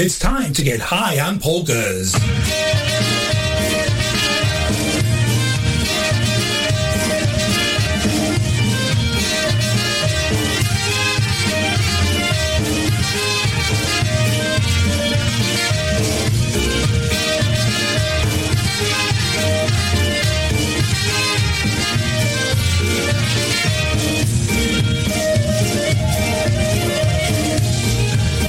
It's time to get high on polkas.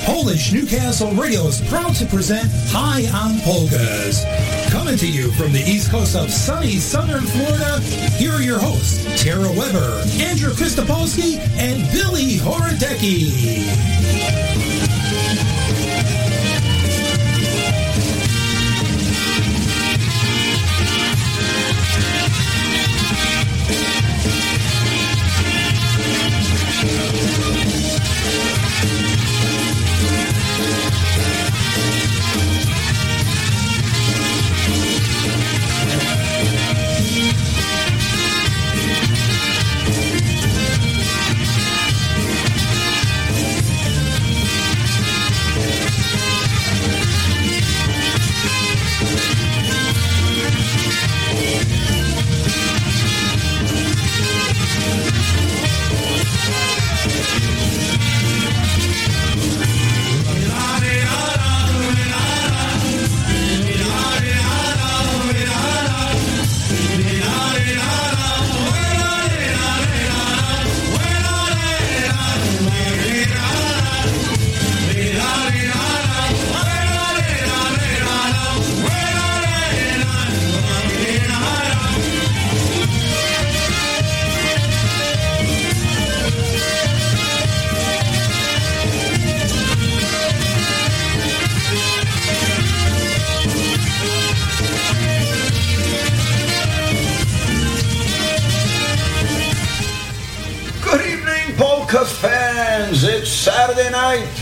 Polish Newcastle Radio is proud to present High on Polkas. Coming to you from the east coast of sunny southern Florida, here are your hosts, Tara Weber, Andrew Krystopolski, and Billy Horodecki.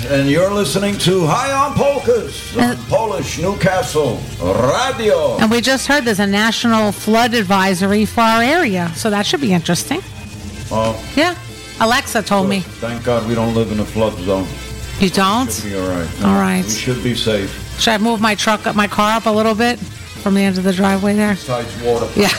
And you're listening to High on Polkas, Polish Newcastle Radio. And we just heard there's a national flood advisory for our area, so that should be interesting. Oh. Yeah. Alexa told me. Thank God we don't live in a flood zone. You don't? Should be all right. No, all right. We should be safe. Should I move my truck up, my car up a little bit from the end of the driveway there? Besides water. Yeah.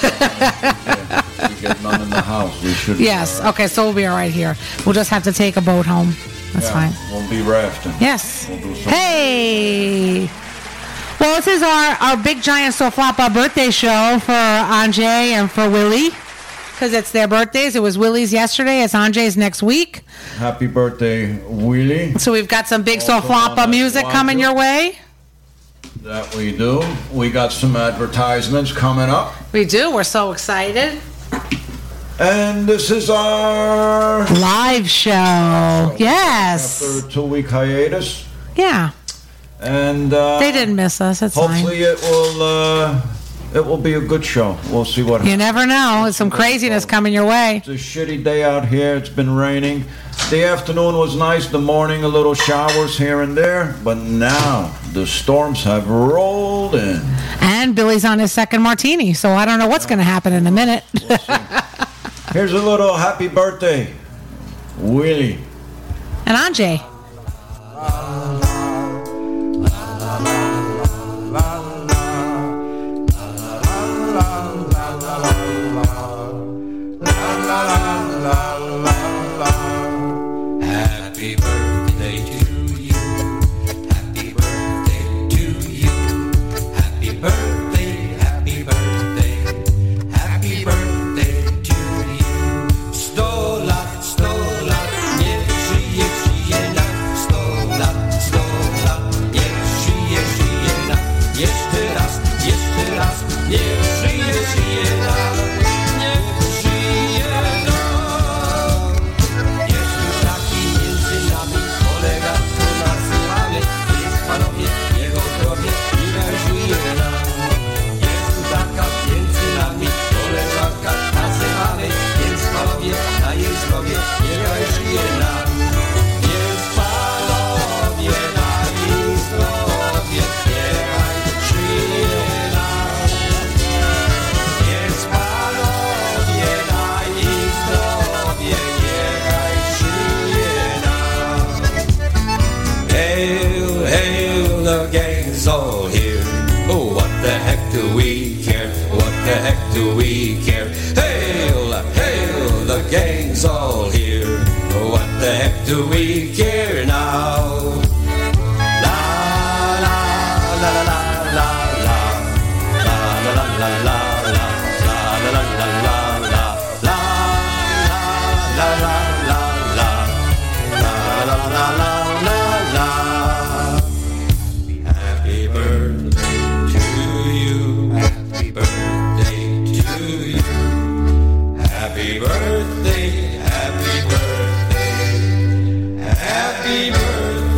We get none in the house. We should. Yes. Be all right. Okay, so we'll be all right here. We'll just have to take a boat home. That's fine. We'll be rafting. Yes. We'll do something. Hey. Well, this is our big giant SoFlaPa birthday show for Anjay and for Willie, because it's their birthdays. It was Willie's yesterday. It's Anjay's next week. Happy birthday, Willie. So we've got some big SoFlaPa music coming your way. That we do. We got some advertisements coming up. We do. We're so excited. And this is our live show. Yes. After a 2-week hiatus. Yeah. And they didn't miss us. It's hopefully fine. It will be a good show. We'll see what happens. You never know. There's some craziness coming your way. It's a shitty day out here. It's been raining. The afternoon was nice. The morning, a little showers here and there. But now the storms have rolled in. And Billy's on his second martini, so I don't know what's going to happen in a minute. We'll see. Here's a little happy birthday, Willie. And Anjay. Happy birthday to you. Happy birthday to you. Happy birthday. Slow. all here. Oh, what the heck do we care? What the heck do we care? Hail, hail, the gang's all here. Oh, what the heck do we care now? La, la, la, la, la, la, la, la, la, la, la, la. Happy birthday, happy birthday, happy birthday.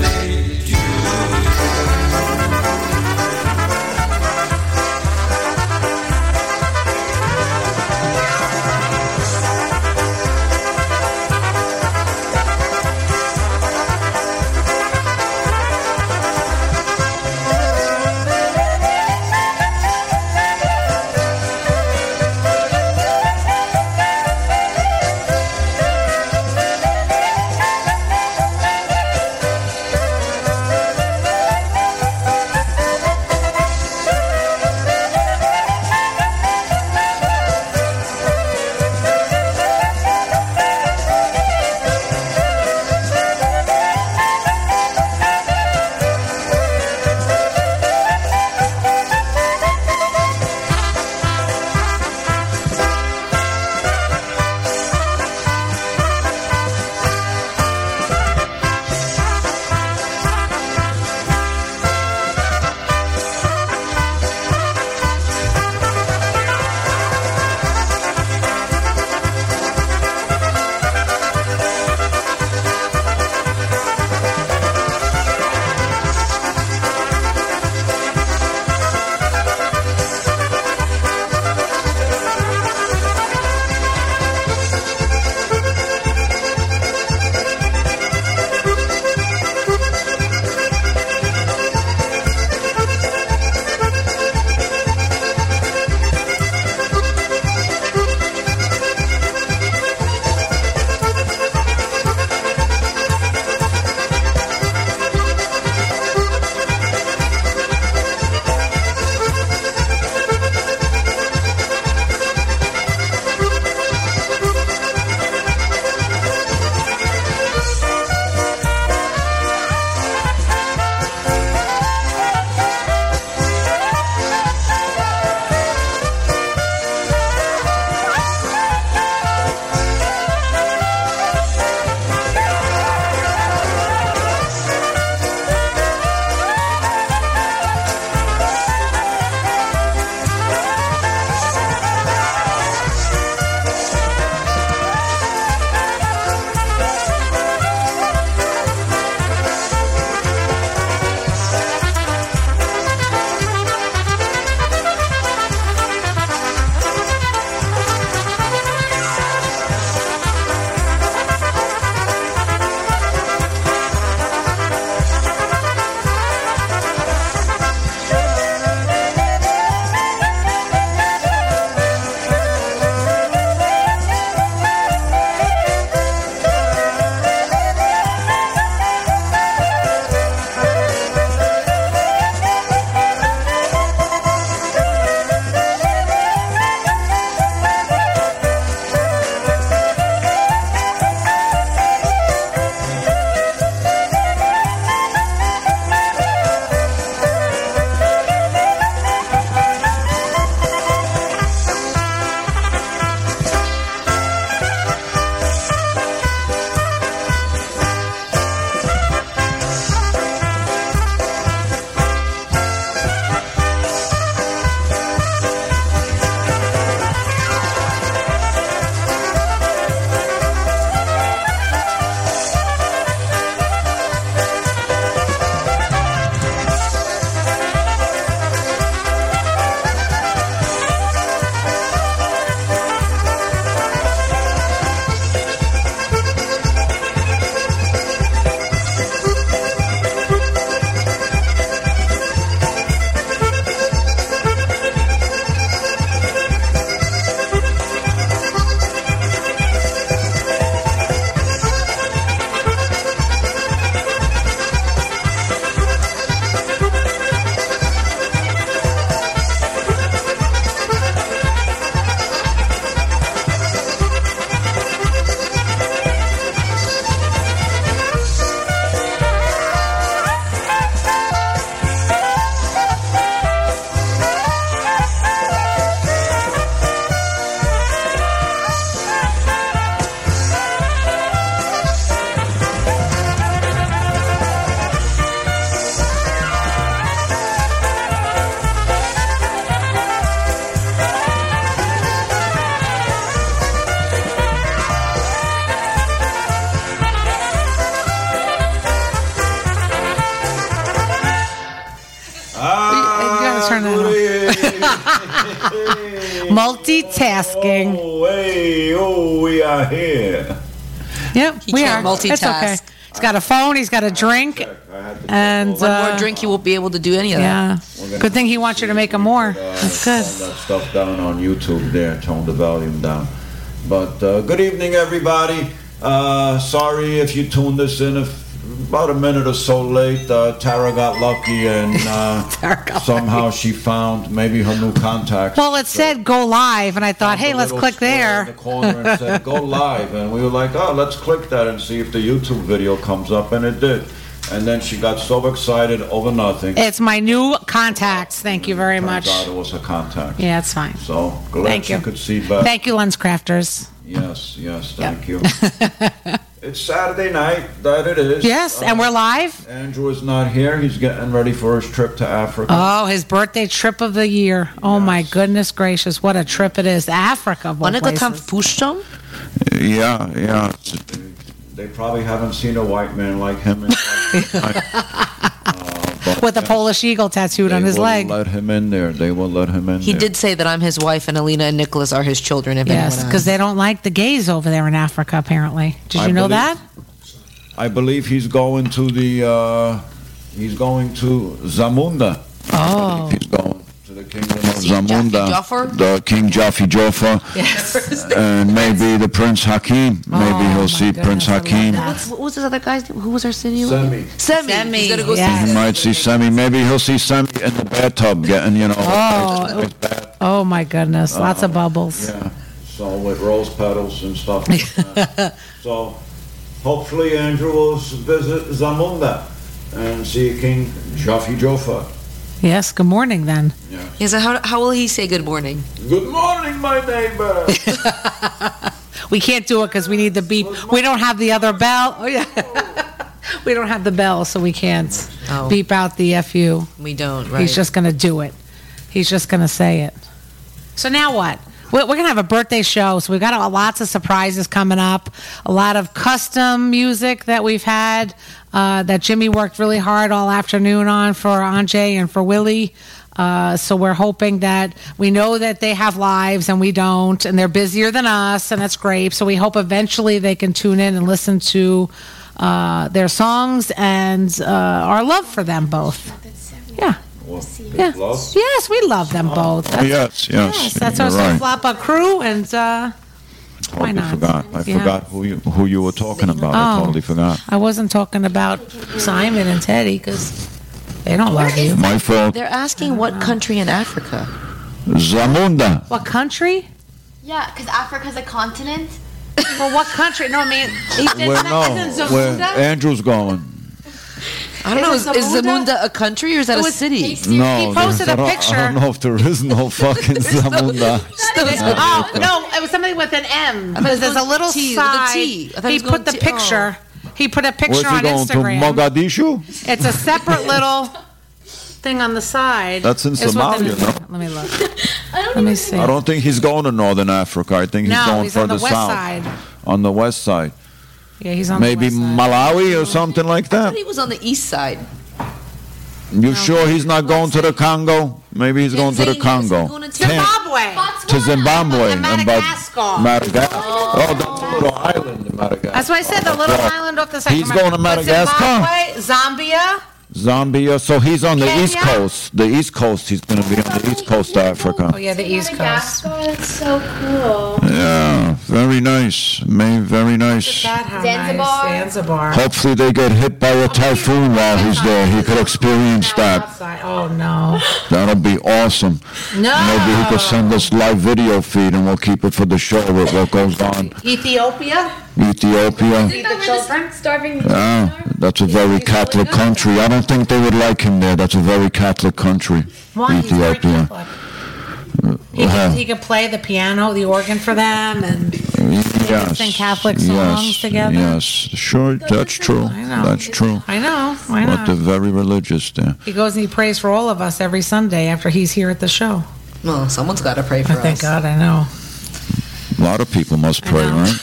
no. Multitasking. Oh, hey, oh, we are here. Yep, he we can't are. Multitask. It's okay. He's got a phone. He's got a drink. And one more drink, you won't be able to do any of that. Yeah. Good thing he wants you to make them more. That's good. That stuff down on YouTube there. Tone the volume down. But good evening, everybody. Sorry if you tuned us in about a minute or so late. Tara got lucky and somehow she found maybe her new contacts. Well, it said go live, and I thought, hey, let's click there. In the corner and said go live, and we were like, oh, let's click that and see if the YouTube video comes up, and it did. And then she got so excited over nothing. It's my new contacts. Thank you very much. Turns out it was her contacts. Yeah, it's fine. So glad you could see back. Thank you, LensCrafters. Yes, thank you. It's Saturday night, that it is. Yes, and we're live. Andrew is not here. He's getting ready for his trip to Africa. Oh, his birthday trip of the year. Yes. Oh, my goodness gracious. What a trip it is. Africa, what places. Wanted to come pushum? Yeah. They probably haven't seen a white man like him. With a Polish eagle tattooed on his leg. They will let him in there. He did say that I'm his wife and Alina and Nicholas are his children. Yes, because they don't like the gays over there in Africa, apparently. Did you know that? I believe he's going to Zamunda. Oh. He's going to the kingdom of Zamunda. The King Jaffe Joffer. Yes. And maybe the Prince Hakeem. Maybe he'll see Prince Hakeem. What was this other guy's name? Who was our city? Semi. He's going to go see. He might see Semi. Maybe he'll see Semi in the bathtub getting, bath. Oh, my goodness. Lots of bubbles. Yeah. So with rose petals and stuff like that. So hopefully Andrew will visit Zamunda and see King Jaffe Joffer. Yes, good morning then. Yes. So how will he say good morning? Good morning, my neighbor. We can't do it because we need the beep. We don't have the other bell. Oh, yeah. We don't have the bell, so we can't beep out the FU. We don't, right. He's just going to do it. He's just going to say it. So now what? We're going to have a birthday show, so we've got lots of surprises coming up, a lot of custom music that we've had that Jimmy worked really hard all afternoon on for Anjay and for Willie. So we're hoping that we know that they have lives and we don't, and they're busier than us, and that's great. So we hope eventually they can tune in and listen to their songs and our love for them both. Yeah. Yeah. Yes, we love them both. Yes. That's our SoFlaPa crew, and why not? I forgot who you were talking about. I totally forgot. I wasn't talking about Simon and Teddy because they don't love you. My fault. They're asking what country in Africa? Zamunda. What country? Yeah, because Africa's a continent. Well, what country? No, I mean, isn't Zamunda? Andrew's going. I don't know, is Zamunda a country or is that a city? No, he posted a picture. I don't know if there is no fucking Zamunda. No, it was something with an M. There's a little side. He put the picture. He put a picture on Instagram. Where's he going, to Mogadishu? It's a separate little thing on the side. That's in Somalia, no? Let me look. Let me see. I don't think he's going to Northern Africa. I think he's going further south. On the west side. Yeah, he's on maybe the Malawi or something like that. I thought he was on the east side. You sure he's not going to the Congo? Maybe he's going to the Congo. To Zimbabwe. To Zimbabwe. And Madagascar. Oh, that's a little island in Madagascar. That's why I said the little island off the side. He's going to Madagascar. Zimbabwe, Zambia. So he's on the East Coast. The East Coast. He's going to be on the East Coast of Africa. Oh, yeah, the East Coast. That's so cool. Yeah, very nice. Very nice. Zanzibar. Hopefully they get hit by a typhoon while he's there. He could experience that. Oh, no. That'll be awesome. No. Maybe he could send us live video feed and we'll keep it for the show with what goes on. Ethiopia. That's a very Catholic country. I don't think they would like him there. That's a very Catholic country. Why? Ethiopia. He could play the piano, the organ for them, and sing Catholic songs together. Yes, sure, that's true. I know. Why not? But they're very religious there. He goes and he prays for all of us every Sunday after he's here at the show. Well, someone's got to pray for us. Thank God, I know. A lot of people must pray, right?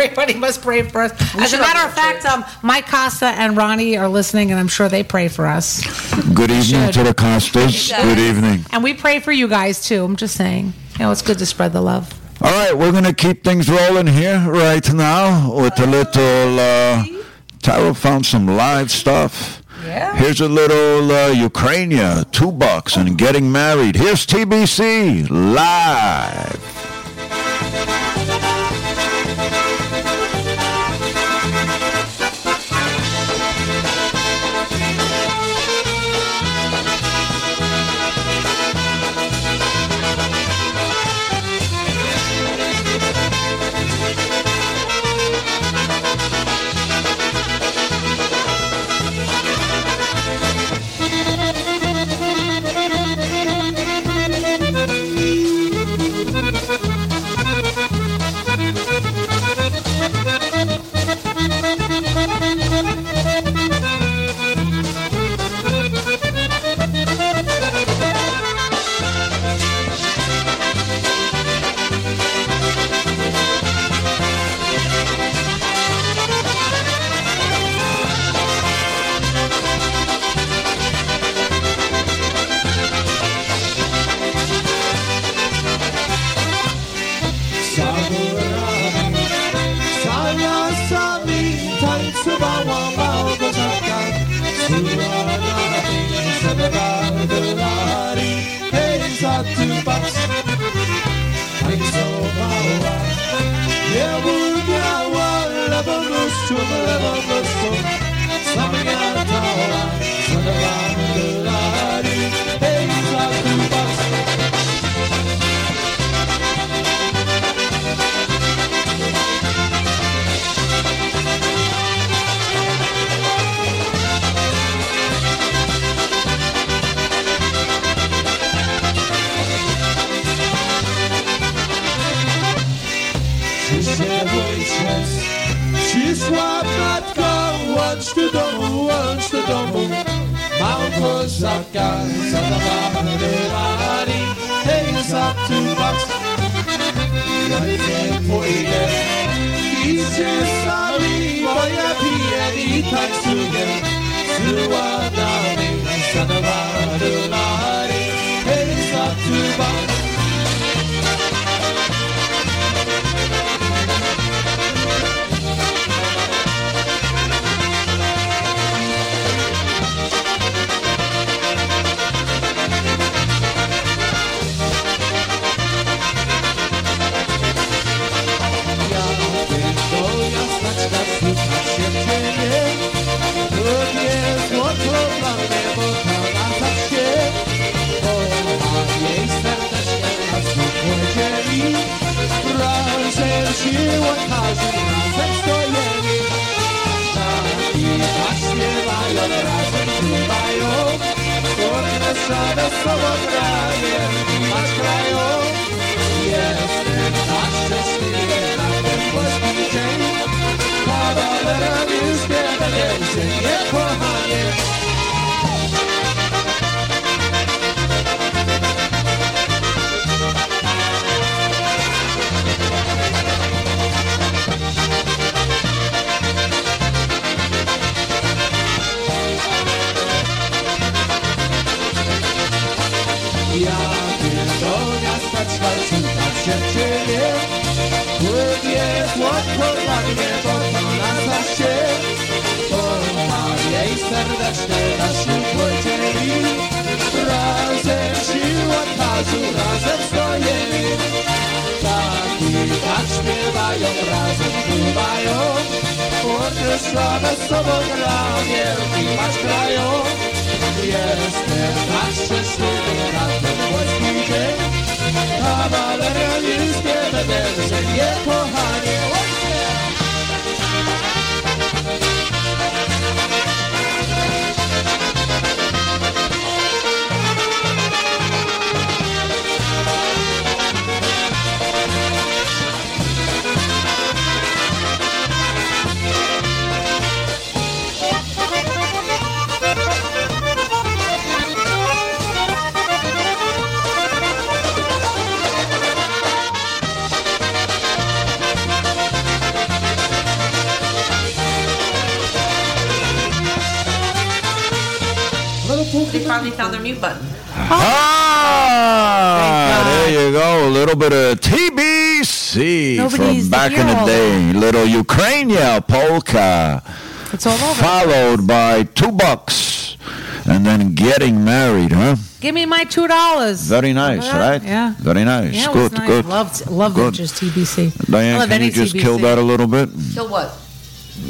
Everybody must pray for us. As a matter of fact, Mike Costa and Ronnie are listening, and I'm sure they pray for us. Good evening to the Costas. Good evening. And we pray for you guys, too. I'm just saying. You know, it's good to spread the love. All right, we're going to keep things rolling here right now with a little... Tyra found some live stuff. Yeah. Here's a little Ukrainia, $2 and Getting Married. Here's TBC Live. They finally found their mute button. Ah, there you go. A little bit of TBC from back in the day. Little Ukrainian polka. It's all over. Followed by $2 and then getting married, huh? Give me my $2. Very nice, right? Yeah. Very nice. Yeah, good, nice. Good. Loved just TBC. Diane, I love can you just TBC. Kill that a little bit? Kill what?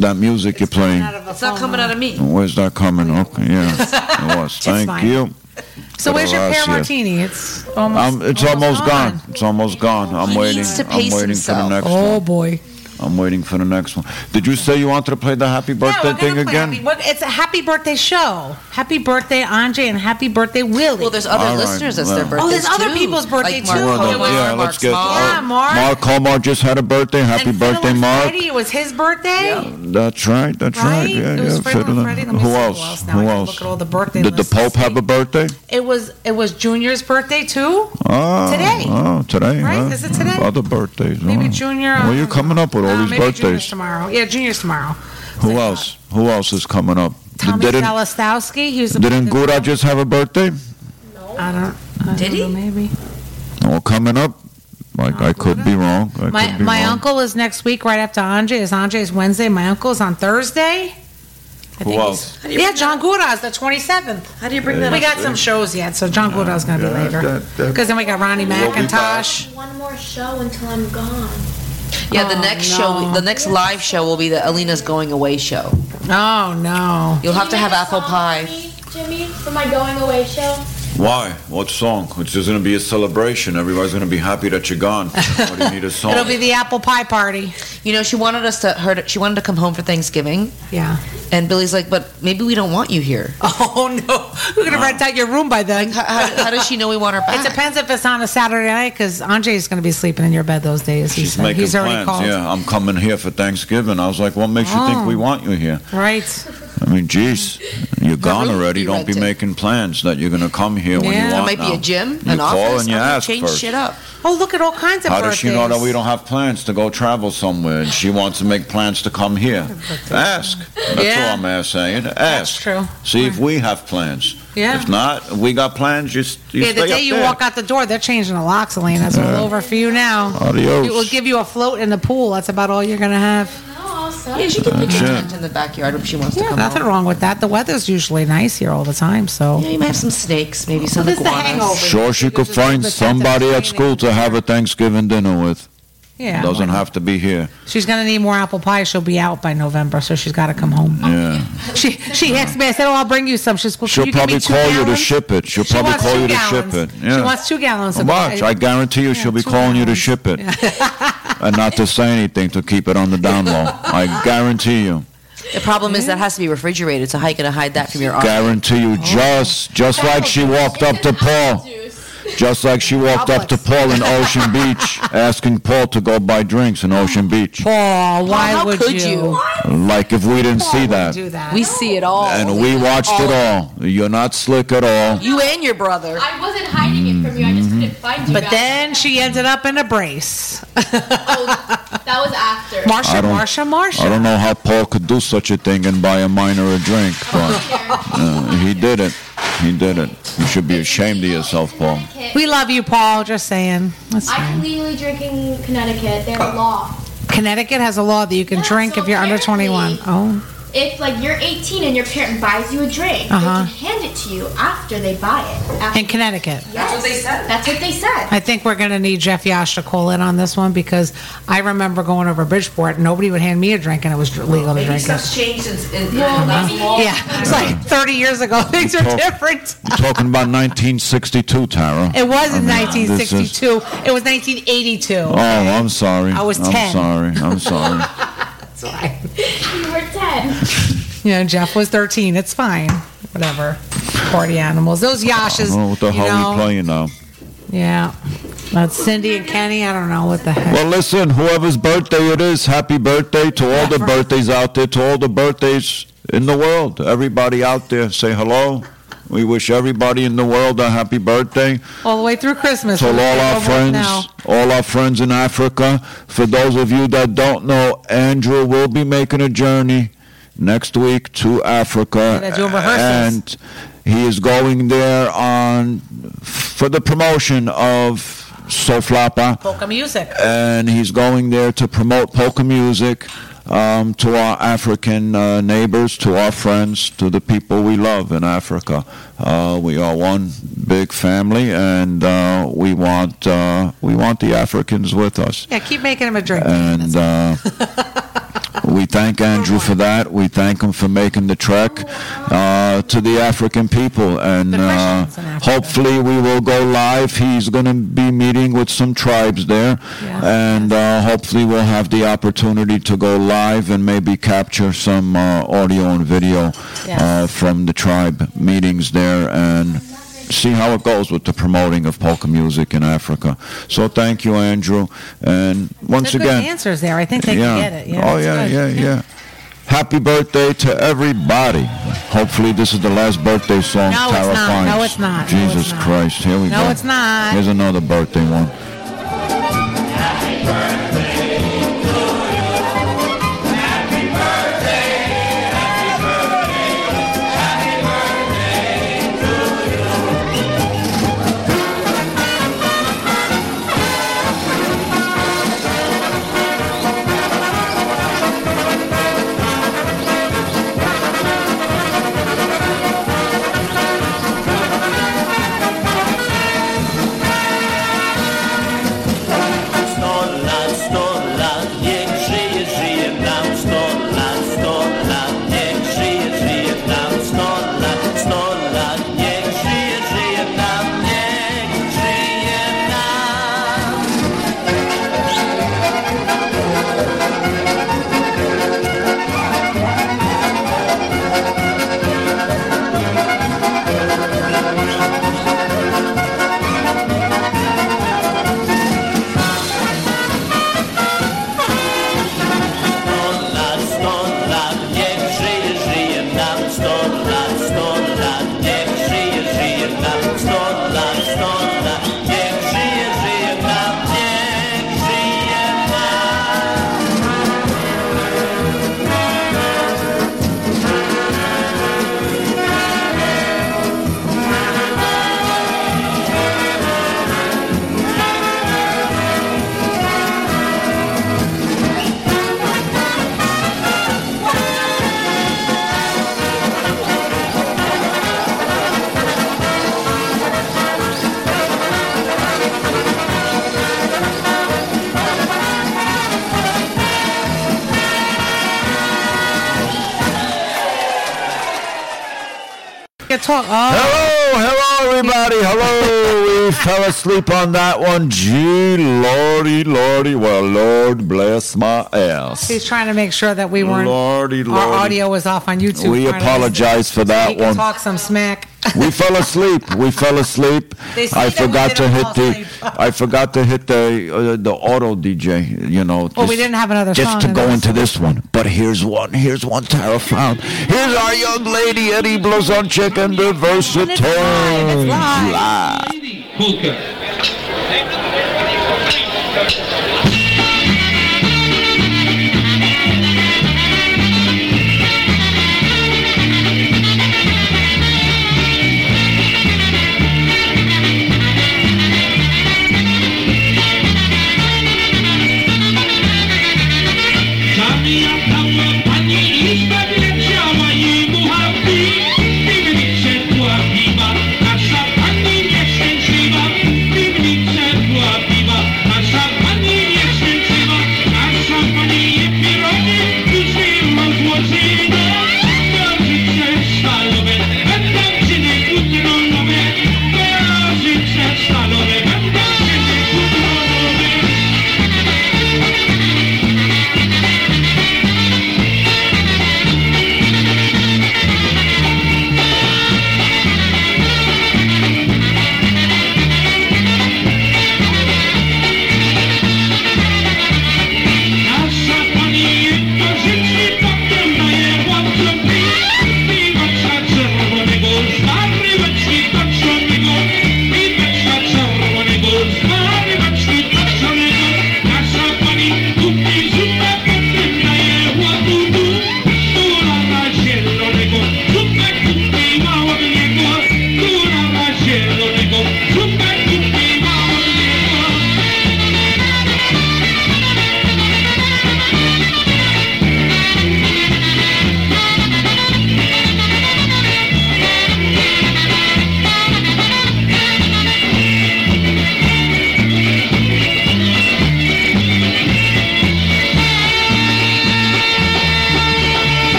That music you're playing. It's not coming out of me. Where's that coming? Okay, yeah. It was. Thank you. So where's your pear martini? It's almost gone. It's almost gone. I'm waiting. I'm waiting for the next one. Oh, boy. I'm waiting for the next one. Did you say you wanted to play the happy birthday thing again? It's a happy birthday show. Happy birthday, Andre, and happy birthday, Willie. Well, there's other listeners that's their birthday. Oh, there's other people's birthday, too. Yeah, let's get Mark. Mark Colmar just had a birthday. Happy birthday, Mark. It was his birthday? That's right. That's right. Yeah, yeah. Who else? Who else? Did the Pope have a birthday? It was Junior's birthday, too? Today. Oh, today. Right? Is it today? Other birthdays. Maybe Junior. Well, you're coming up with all these maybe birthdays. Junior's tomorrow. Yeah, Junior's tomorrow. Who else? Who else is coming up? Tommy Salastowski. Didn't Gura just have a birthday? No. I don't know, maybe. Well, coming up, I could be wrong. My uncle is next week, right after Andre. Andre's Wednesday. My uncle is on Thursday. Who else? Yeah, John Gura is the 27th. How do you bring that up? We got some shows yet, so John Gura is going to be later. Because then we got Ronnie McIntosh. One more show until I'm gone. Yeah, the next live show will be the Alina's Going Away show. Oh, no. You'll have to have apple pie. Jimmy, for my Going Away show? Why? What song? It's just going to be a celebration. Everybody's going to be happy that you're gone. Why do you need a song? It'll be the apple pie party. You know, she wanted to come home for Thanksgiving. Yeah. And Billy's like, but maybe we don't want you here. Oh, no. We're going to rent out your room by then. How does she know we want her back? It depends if it's on a Saturday night, because Andre's going to be sleeping in your bed those days. She's making he's plans. Already called. Yeah, I'm coming here for Thanksgiving. I was like, what makes you think we want you here? Right. I mean, geez, you're gone already. Don't be making plans that you're going to come here when you want. It might be a gym, an office. You call and you change shit up. Oh, look at all kinds of birthdays. How does she know that we don't have plans to go travel somewhere? And she wants to make plans to come here. Ask. That's all I'm saying. Ask. That's true. See if we have plans. Yeah. If not, we got plans. You stay the day you walk out the door, they're changing the locks, Alina. It's all over for you now. Adios. We'll give you a float in the pool. That's about all you're going to have. Yeah, she can pick a tent in the backyard if she wants to come nothing wrong with that. The weather's usually nice here all the time, so... Yeah, you might have some snakes, maybe some iguanas. Sure, she could find somebody at school to have a Thanksgiving dinner with. Yeah. It doesn't have to be here. She's going to need more apple pie. She'll be out by November, so she's got to come home. Yeah. She asked me, I said, oh, I'll bring you some. She'll probably call you to ship it. She'll probably call you to ship it. She wants 2 gallons. Watch, I guarantee you she'll be calling you to ship it. And not to say anything, to keep it on the down low. I guarantee you. The problem is that has to be refrigerated, so how are you going to hide that from your arm? Guarantee you, just like she walked up to Paul. Just like she walked up to Paul in Ocean Beach, asking Paul to go buy drinks in Ocean Beach. Paul, why would you? Like if we didn't see that. We see it all. And we watched it all. You're not slick at all. You and your brother. I wasn't hiding it from you. I just couldn't find you. But then she ended up in a brace. Oh, that was after. Marsha. I don't know how Paul could do such a thing and buy a minor a drink, but he did it. He did it. You should be ashamed of yourself, Paul. We love you, Paul. Just saying. I'm legally drinking in Connecticut. They have a law. Connecticut has a law that you can drink if you're under 21. Oh. If you're 18 and your parent buys you a drink, they can hand it to you after they buy it. In Connecticut. Yes. That's what they said. I think we're going to need Jeff Yash to call in on this one, because I remember going over Bridgeport and nobody would hand me a drink and it was legal to drink. Stuff's changed Yeah, it's like 30 years ago. Things are different. You're talking about 1962, Tara. It wasn't 1962. It was 1982. Oh, I'm sorry. I was 10. I'm sorry. You were 10. Jeff was 13. It's fine. Whatever. Party animals. Those Yashes. I don't know what the hell we playing now. Yeah. That's Cindy and Kenny. I don't know what the heck. Well, listen, whoever's birthday it is, happy birthday to all the birthdays out there, to all the birthdays in the world. Everybody out there, say hello. We wish everybody in the world a happy birthday. All the way through Christmas. To all our friends in Africa. For those of you that don't know, Andrew will be making a journey next week to Africa. And He is going there for the promotion of SoFlaPa. Polka music. And he's going there to promote polka music to our African neighbors, to our friends, to the people we love in Africa. We are one big family, and we want the Africans with us. Yeah, keep making him a drink. And we thank Andrew for that. We thank him for making the trek to the African people. And hopefully we will go live. He's going to be meeting with some tribes there. Yeah. And hopefully we'll have the opportunity to go live and maybe capture some audio and video from the tribe meetings there and see how it goes with the promoting of polka music in Africa. So thank you, Andrew. And once again, good answers there. I think they can get it. Yeah, yeah. Happy birthday to everybody. Hopefully this is the last birthday song. No, Tara Fines. No, it's not. Jesus Christ. Here we go. No, it's not. Here's another birthday one. Happy birthday. Oh. Hello everybody. Hello. We fell asleep on that one. Gee, lordy. Well, Lord bless my ass. He's trying to make sure that we weren't. Lordy. Our audio was off on YouTube. We apologize for that one. We can talk some smack. We fell asleep. I forgot to hit the auto DJ. You know. Well, we didn't have another song. Just to go into this one. But here's one Tara found. Here's our young lady Eddie Blazonczyk and the Versatones. It's live.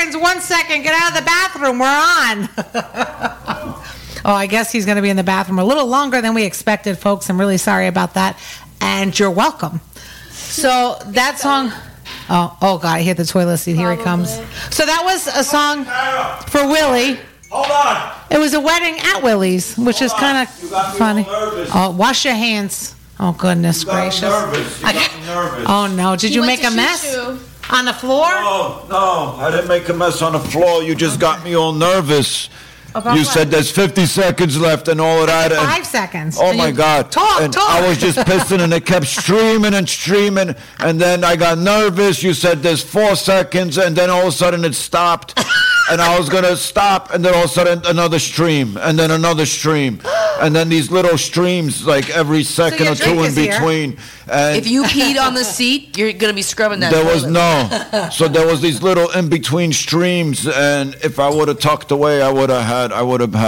seconds, 1 second, get out of the bathroom, we're on. Oh, I guess he's going to be in the bathroom a little longer than we expected, folks. I'm really sorry about that, and you're welcome. So that song... Oh, God, I hit the toilet seat. Here he comes. So that was a song for Willie. Hold on. It was a wedding at Willie's, which is kind of funny. Oh, wash your hands. Oh, goodness gracious. You got nervous. Oh, no. Did you make a mess on the floor? No, I didn't make a mess on the floor. You just got me all nervous. About you what? Said there's 50 seconds left and all of that. 5 seconds. Oh, and my God. Talk. I was just pissing and it kept streaming. And then I got nervous. You said there's 4 seconds and then all of a sudden it stopped. And I was going to stop and then all of a sudden another stream and then another stream. And then these little streams like every second or two in between. And if you peed on the seat, you're going to be scrubbing that. So there was these little in-between streams. And if I would have tucked away, I would have had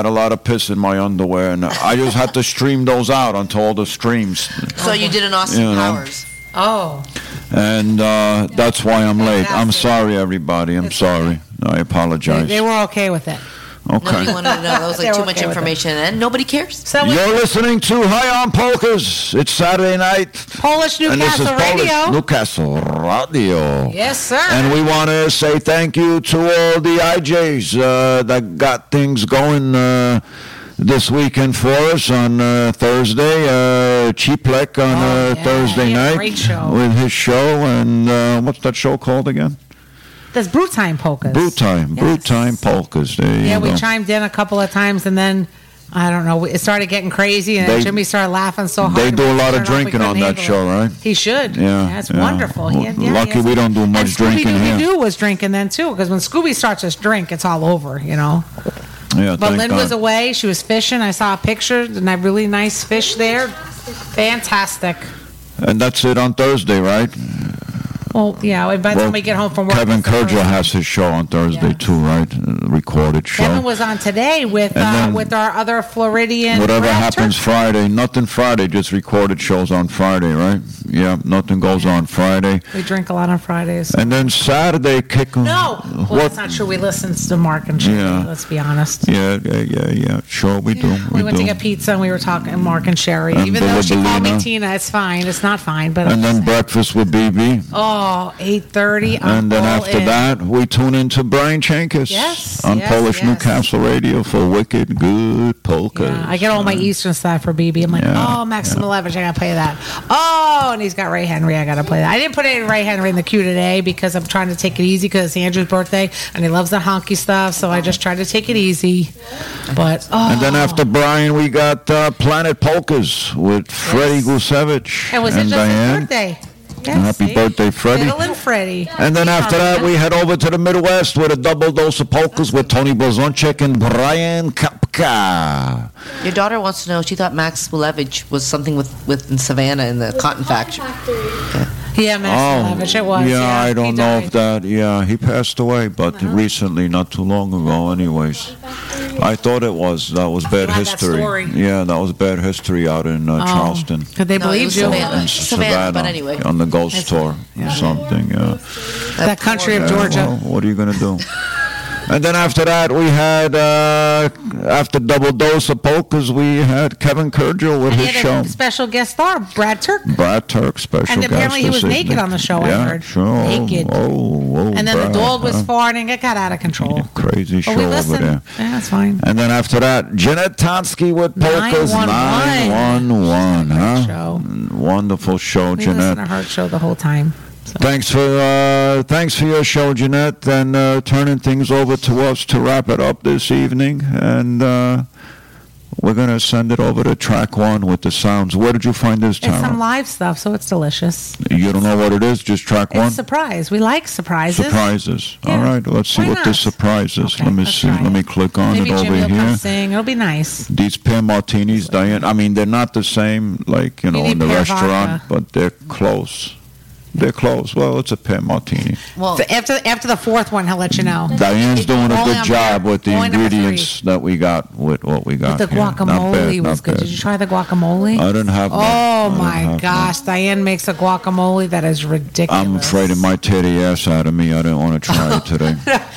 a lot of piss in my underwear, and I just had to stream those out onto all the streams. So you did an Austin Powers. Oh. And that's why I'm late. I'm sorry, everybody. I'm sorry. I apologize. They were okay with it. Okay. Nobody wanted to know. That was like too much information, and nobody cares. So you're listening to High on Polkas. It's Saturday night. Polish Newcastle Radio. Polish Newcastle Radio. Yes, sir. And we want to say thank you to all the IJs that got things going this weekend for us on Thursday. Chiplek on Thursday night. Great show. With his show. And what's that show called again? That's Brew Time Polkas. Brew Time Polkas. There you go. We chimed in a couple of times, and then, I don't know, it started getting crazy, and Jimmy started laughing so hard. They do a lot of drinking on that show, right? He should. Yeah. That's wonderful. Lucky we don't do much drinking here. And Scooby-Doo was drinking then, too, because when Scooby starts to drink, it's all over, you know. Yeah, but Lynn was away. She was fishing. I saw a picture, and a really nice fish there. Fantastic. And that's it on Thursday, right? Well, yeah, by the time we get home from work. Kevin Kudra has his show on Thursday, too, right? Recorded show. Kevin was on today with our other Floridian. Whatever happens Friday, nothing Friday, just recorded shows on Friday, right? Yeah, nothing goes on Friday. We drink a lot on Fridays. And then Saturday, that's not true. We listen to Mark and Sherry, let's be honest. Yeah. Sure, we do. We went to get pizza, and we were talking Mark and Sherry. And even though she called me Tina, it's fine. It's not fine. But and then breakfast with BB. Oh. 8:30. And then after that, we tune into Brian Cenkis on Polish Newcastle Radio for wicked good polkas. Yeah, I get all my Eastern stuff for BB. I'm like, Maksymilewicz, I got to play that. Oh, and he's got Ray Henry, I got to play that. I didn't put any Ray Henry in the queue today because I'm trying to take it easy because it's Andrew's birthday and he loves the honky stuff, so I just tried to take it easy. But and then after Brian, we got Planet Polkas with Freddie Gusevich. And was it just Diane. His birthday? Yes, happy birthday, Freddie. And Freddie. And then after that, we head over to the Midwest with a double dose of polkas with Tony Blazonczyk and Brian Kapka. Your daughter wants to know, she thought Maksymilewicz was something with in Savannah in the cotton factory. Yeah, Maksymilewicz, it was. Yeah, I don't know if that. Yeah, he passed away, but recently, not too long ago, anyways. I thought it was. That was bad history. That was bad history out in Charleston. Could they believe you? Savannah, but anyway. On the Gold Store or something. Yeah. That country of Georgia. Well, what are you going to do? And then after that, we had, after double dose of polkas, we had Kevin Kudra with his show. And special guest star, Brad Turk, special guest. And apparently he was naked on the show, I heard. Sure. Naked. Oh, and then Brad, the dog was farting. It got out of control. Yeah, crazy show over there. Yeah, that's fine. And then after that, Janet Tonsky with polkas. 911. Wonderful show, Janet. We listened to her show the whole time. So. Thanks for your show, Jeanette, and turning things over to us to wrap it up this evening. And we're going to send it over to track one with the sounds. Where did you find this, Tara? It's some live stuff, so it's delicious. You don't know what it is? Just track one? It's surprise. We like surprises. Yeah. All right, let's see what this surprise is. Okay, Let me click on it over here. Maybe Jimmy will come sing. It'll be nice. These pear martinis, Diane. I mean, they're not the same, like, in the restaurant, vodka. But they're close. They're closed. Well, it's a pint martini. Well, so after the fourth one, he'll let you know. Diane's doing a good job with the ingredients that we got with what we got. But the guacamole was good. Did you try the guacamole? I didn't have. Oh my gosh, Diane makes a guacamole that is ridiculous. I'm afraid it might tear the ass out of me. I didn't want to try it today.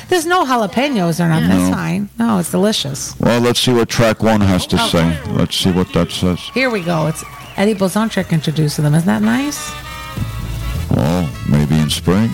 There's no jalapenos or nothing. That's fine. No, it's delicious. Well, let's see what track one has to say. Let's see what that says. Here we go. It's Eddie Blazonczyk introducing them. Isn't that nice? Well, maybe in spring.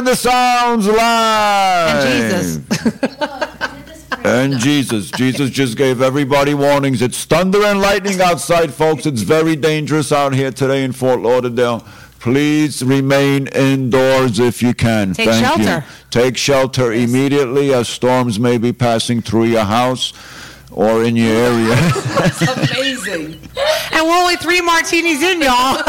The sounds live. And Jesus. Jesus just gave everybody warnings. It's thunder and lightning outside, folks. It's very dangerous out here today in Fort Lauderdale. Please remain indoors if you can. Thank you. Take shelter immediately as storms may be passing through your house or in your area. That's amazing. And we're only 3 martinis in, y'all.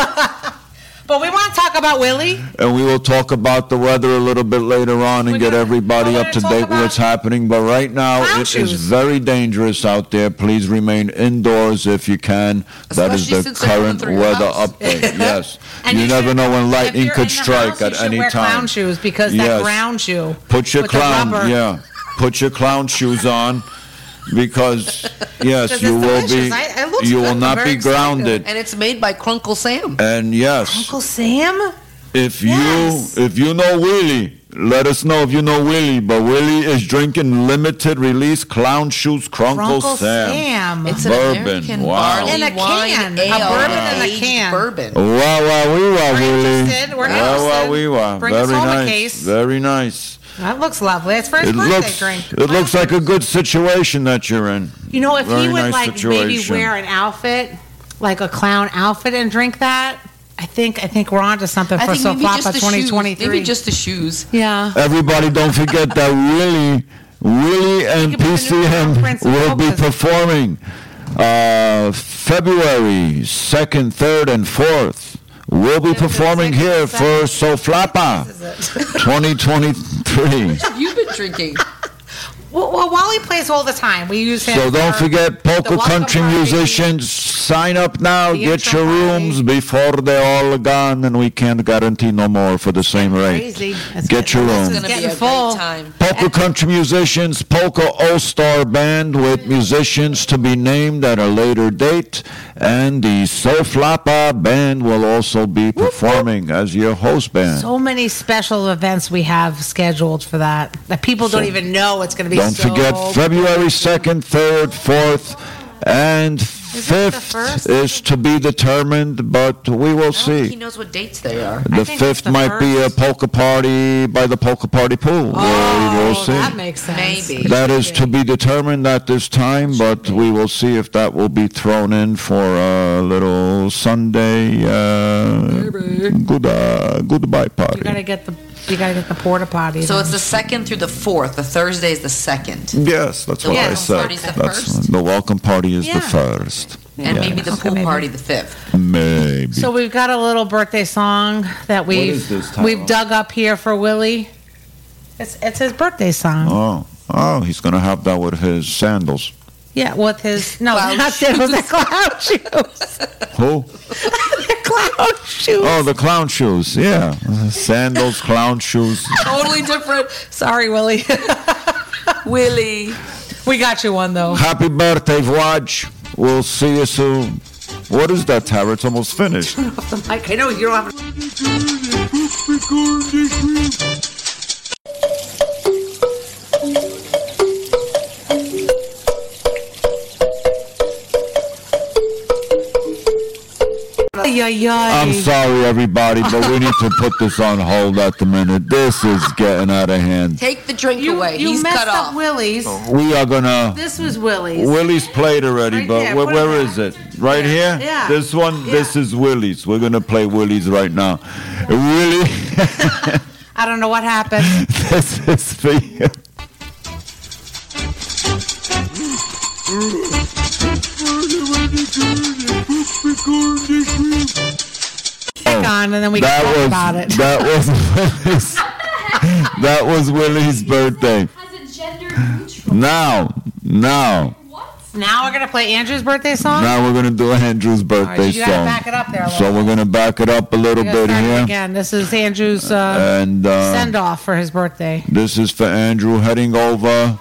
But we want to talk about Willie. And we will talk about the weather a little bit later on and get everybody up to date with what's happening. But right now, it is very dangerous out there. Please remain indoors if you can. That is the current weather update. Yes. You never know when lightning could strike at any time. You should wear clown shoes because that brown shoe. Put your clown shoes on. Because, yes, you will delicious. Be, I you will not be grounded. And it's made by Crunkle Sam. And, yes. Crunkle Sam? If you know Willie, let us know if you know Willie. But Willie is drinking limited release clown shoes Crunkle Sam. It's bourbon. An American in a can. A bourbon in a can. Bourbon. Wow, Willie. We're interested. Bring us home a case. Very nice. That looks lovely. It's first birthday drink. It looks like a good situation that you're in. You know, if he would maybe wear an outfit, like a clown outfit and drink that, I think we're onto something for SoFlaPa 2023. Maybe just the shoes. Yeah. Everybody, don't forget that Willie and PCM will be performing February 2nd, 3rd, and 4th. We'll be performing here for SoFlaPa 2023. You've been drinking. Well, Wally plays all the time. We use him. So don't forget, Polka Country Musicians, sign up now. Get your rooms before they're all gone, and we can't guarantee no more for the same rate. Get your rooms. It's going to be a great time. Polka Country Musicians, Polka All-Star Band with musicians to be named at a later date, and the SoFlaPa Band will also be performing as your host band. So many special events we have scheduled for that people don't even know it's going to be. Don't forget, February 2nd, 3rd, 4th, and 5th is to be determined, but we will see. He knows what dates they are. The 5th might be a polka party by the polka party pool. Oh, we will see. That makes sense. Maybe. That is to be determined at this time, but we will see if that will be thrown in for a little Sunday goodbye party. You gotta get the porta potty. So it's the 2nd through the 4th. The Thursday is the 2nd. Yes, that's what I said. The welcome party is the 1st. And maybe the pool party the 5th. Maybe. So we've got a little birthday song that we've dug up here for Willie. It's his birthday song. Oh, he's gonna have that with his sandals. Yeah, with his not sandals, the clown shoes. Who? Clown shoes. Oh, the clown shoes. Yeah. Sandals, clown shoes. Totally different. Sorry, Willie. Willie. We got you one, though. Happy birthday, Vwaj. We'll see you soon. What is that, Tara? It's almost finished. Turn off the mic. I know you don't have to. I'm sorry, everybody, but we need to put this on hold at the minute. This is getting out of hand. Take the drink away. He's cut off. You messed up Willie's. We are going to... This was Willie's. Willie's played already, right, but where is it? Right here? Yeah. This one? Yeah. This is Willie's. We're going to play Willie's right now. Yeah. Willie... I don't know what happened. This is for you. On, and then we can talk about it. That was Willie's birthday. Now. Now we're going to play Andrew's birthday song? Now we're going to do Andrew's birthday song. You got to back it up there a little bit. So we're going to back it up a little bit here. Again, this is Andrew's send-off for his birthday. This is for Andrew heading over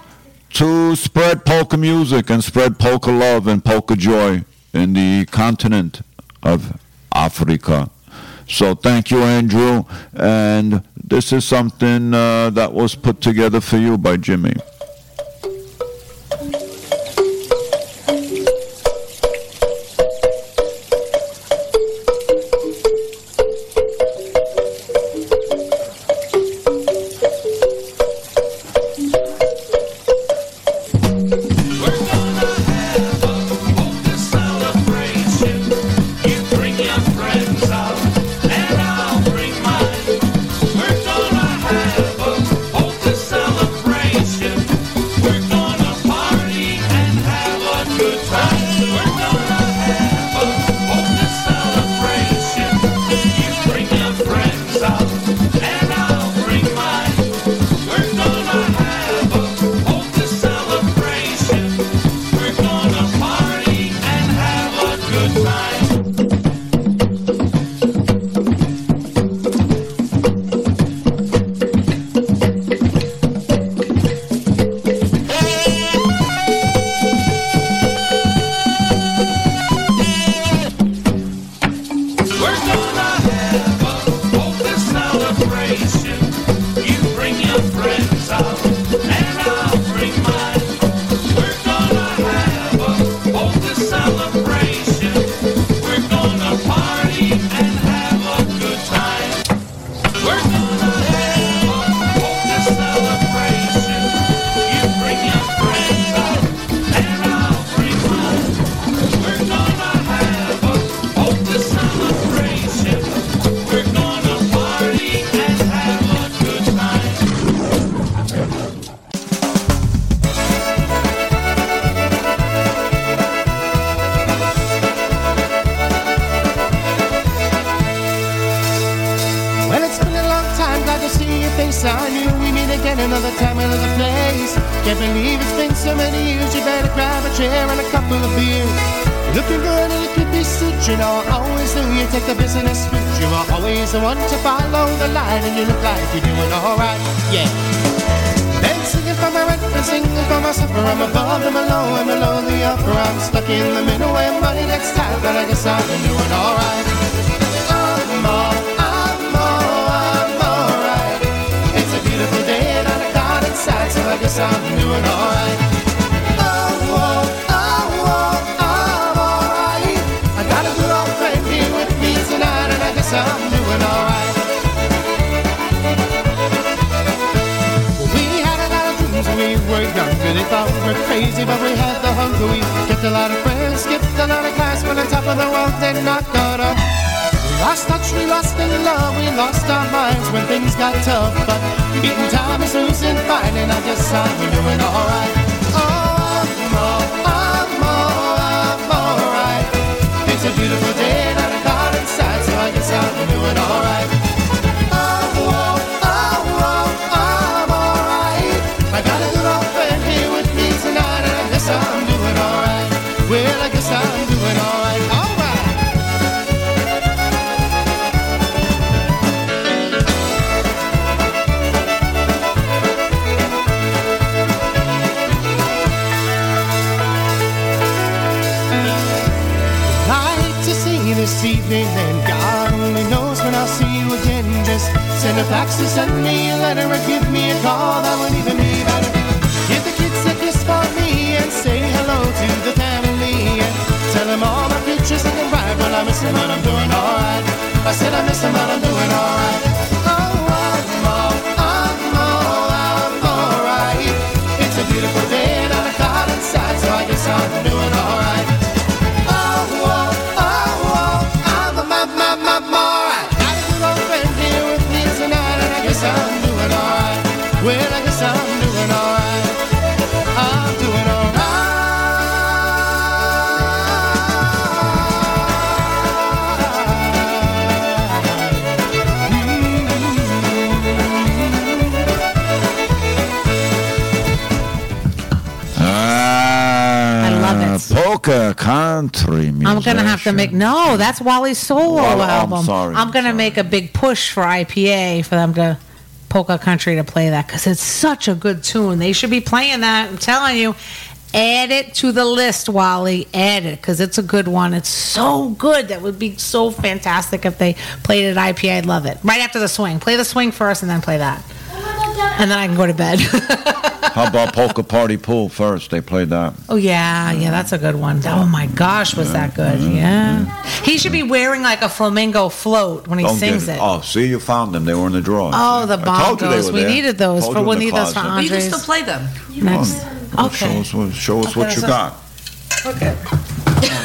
to spread polka music and spread polka love and polka joy in the continent of Africa. So thank you, Andrew. And this is something that was put together for you by Jimmy. Shit. thinks I knew. We meet again another time, another place. Can't believe it's been so many years. You better grab a chair and a couple of beers. Looking good and it could be suit. You know I always knew you take the business route. You are always the one to follow the line, and you look like you're doing alright, yeah. Been singing for my rent, been singing for my supper. I'm above and below, I'm below the upper. I'm stuck in the middle, and money next time, but I guess I've been doing alright. I'm all. So I guess I'm doing alright. Oh, oh, oh, oh, I'm alright. I got a good old friend here with me tonight, and I guess I'm doing alright. We had a lot of dreams when we were young, and they thought we were crazy, but we had the hunger. We kept a lot of friends, skipped a lot of class, when the top of the world did not got up. We lost touch, we lost in love, we lost our minds when things got tough, but beating time is losing fight, and I guess I'm doing alright. Oh, I'm alright. It's a beautiful day, not a cloud inside, so I guess I'm doing alright. Oh, I'm alright. I got a good old friend here with me tonight, and I guess I'm doing alright. Well, I guess I'm doing alright. This evening, and God only knows when I'll see you again. Just send a fax to send me a letter or give me a call. That would even be better. Give the kids a kiss for me and say hello to the family, and tell them all my pictures I can ride. Well, I miss them, but I'm doing alright. I said I miss them, but I'm doing alright. Oh, I'm alright. It's a beautiful day and I'm cloud inside, so I guess I'm doing alright. I'm doing alright. Well, I guess I'm doing alright. I'm doing alright. I love it. Polka country musician. I'm gonna have to make no. That's Wally's solo album. I'm gonna make a big push for IPA for them to. Polka Country to play that because it's such a good tune. They should be playing that. I'm telling you, add it to the list, Wally. Add it because it's a good one. It's so good. That would be so fantastic if they played it at IPA. I'd love it. Right after the swing. Play the swing first and then play that. And then I can go to bed. How about Polka Party Pool first? They played that. Oh, yeah. Yeah, that's a good one. Oh, my gosh, was that good. Yeah. He should be wearing, like, a flamingo float when he sings it. Oh, see, you found them. They were in the drawer. Oh, the bongos. We needed those. We'll need those for Andres. We used to play them. Next. Okay. Show us what you got. Okay.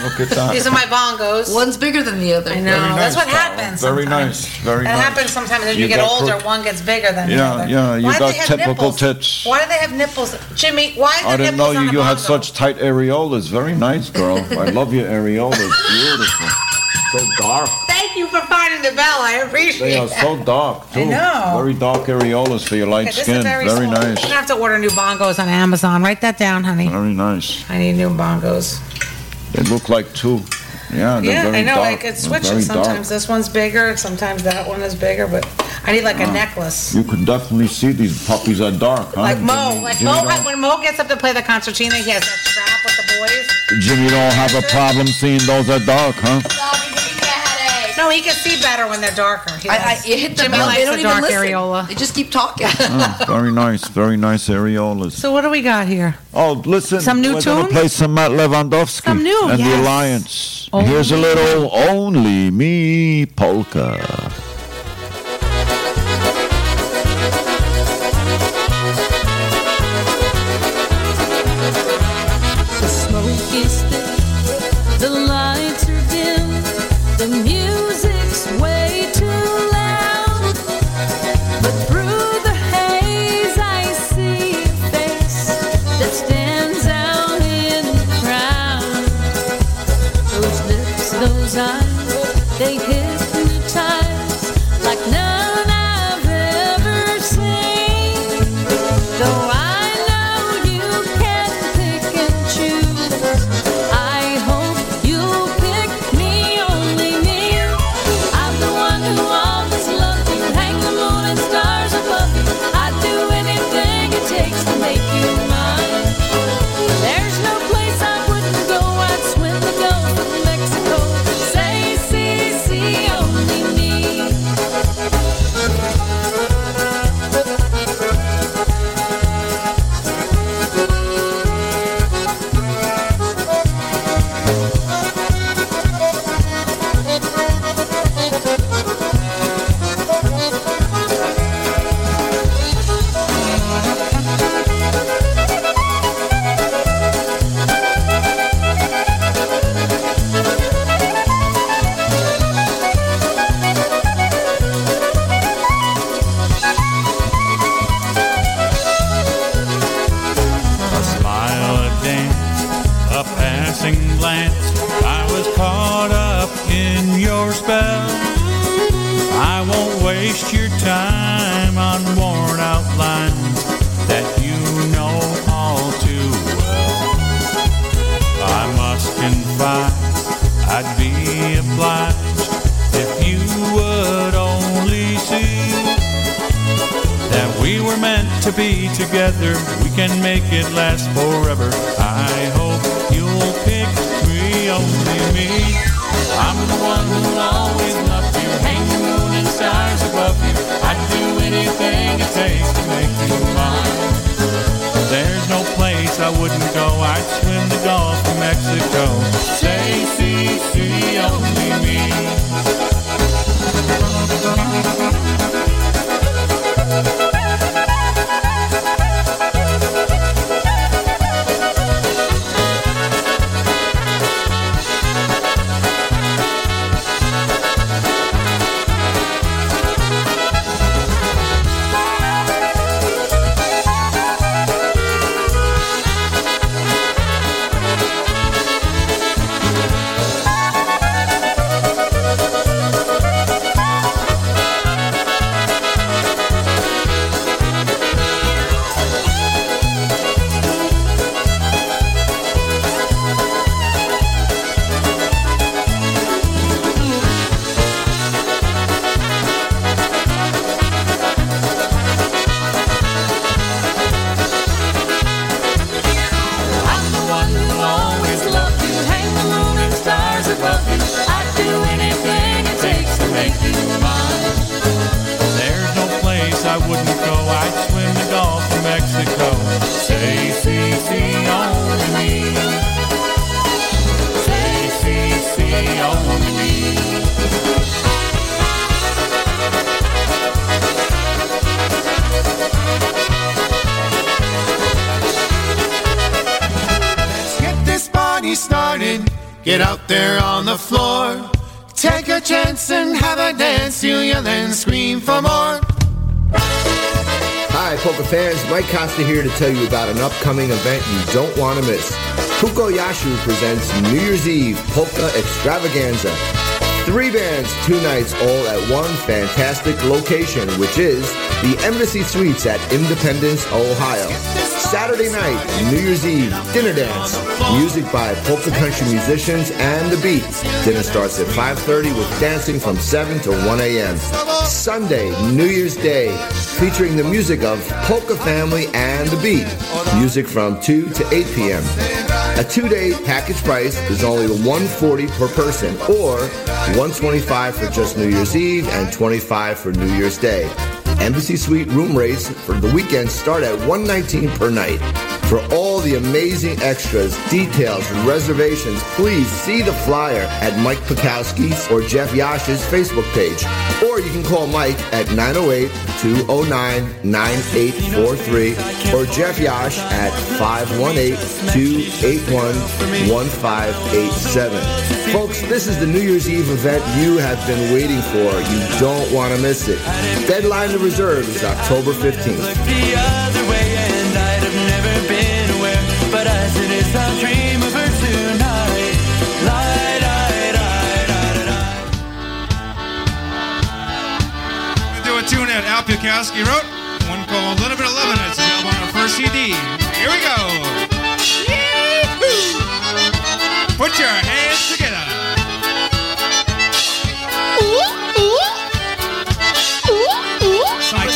Look at that. These are my bongos. One's bigger than the other. I know. Nice. That's what happens. Very nice. Very nice. It happens sometimes as you get older. One gets bigger than the other. Yeah, you got typical tits. Why do they have nipples, Jimmy? Why do they have nipples? I didn't know you had such tight areolas. Very nice, girl. I love your areolas. Beautiful. So dark. Thank you for finding the bell. I appreciate it. They are so dark too. I know. Very dark areolas for your light skin. Very nice. I'm gonna have to order new bongos on Amazon. Write that down, honey. Very nice. I need new bongos. They look like two. Yeah, they're very dark. Yeah, I know. Dark. I could switch it sometimes. Dark. This one's bigger. Sometimes that one is bigger. But I need like a necklace. You can definitely see these puppies are dark. Huh? Like Mo. When Mo gets up to play the concertina, he has that strap with the boys. Jimmy don't have a problem seeing those are dark, huh? No, he can see better when they're darker. You hit them. Jimmy likes the dark areola. They just keep talking. Very nice areolas. So what do we got here? Oh, listen. Some new tunes? We're going to play some Matt Lewandowski. Some new, and the Alliance. Only here's a little Only Me Polka. The smoke is thick. The lights are dim. The music. Those eyes, they hypnotize. waste your time on worn out lines that you know all too well. I must confide, I'd be obliged if you would only see that we were meant to be together. We can make it last forever. I hope you'll pick me, only me. I'm the one who'll always love you, hang the moon and stars above you. I'd do anything it takes to make you mine. There's no place I wouldn't go. I'd swim the Gulf of Mexico. Say, see, only me. Get out there on the floor, take a chance and have a dance, you yell and scream for more. Hi, polka fans, Mike Costa here to tell you about an upcoming event you don't want to miss. Kuko Yashu presents New Year's Eve Polka Extravaganza. 3 bands, 2 nights, all at one fantastic location, which is the Embassy Suites at Independence, Ohio. Saturday night, New Year's Eve, dinner dance. Music by Polka Country Musicians and The Beats. Dinner starts at 5:30 with dancing from 7 to 1 a.m. Sunday, New Year's Day, featuring the music of Polka Family and The Beat. Music from 2 to 8 p.m. A 2-day package price is only $140 per person, or $125 for just New Year's Eve and $25 for New Year's Day. Embassy Suite room rates for the weekend start at $119 per night. For all the amazing extras, details, and reservations, please see the flyer at Mike Pakowski's or Jeff Yash's Facebook page. Or you can call Mike at 908-209-9843 or Jeff Yash at 518-281-1587. Folks, this is the New Year's Eve event you have been waiting for. You don't want to miss it. Deadline to reserve is October 15th. I'll dream of her tonight. We're going to do a tune that Al Pukowski wrote. One called A Little Bit of Lovin'. It's available on our first CD. Here we go. Yee-hoo! Put your hands together. Ooh, ooh. Ooh, ooh. Side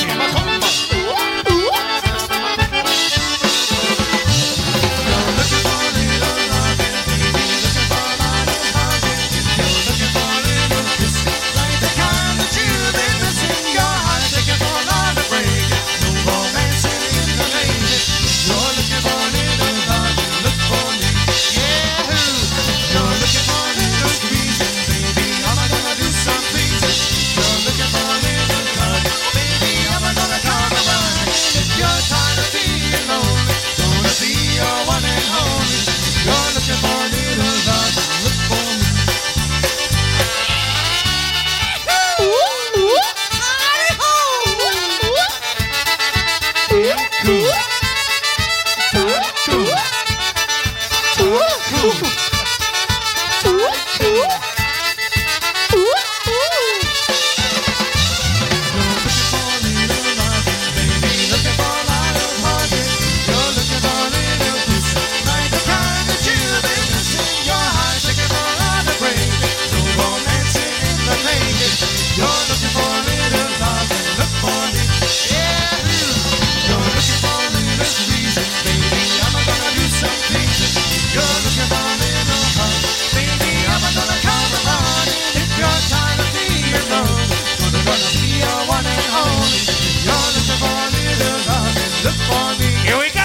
funny. Here we go.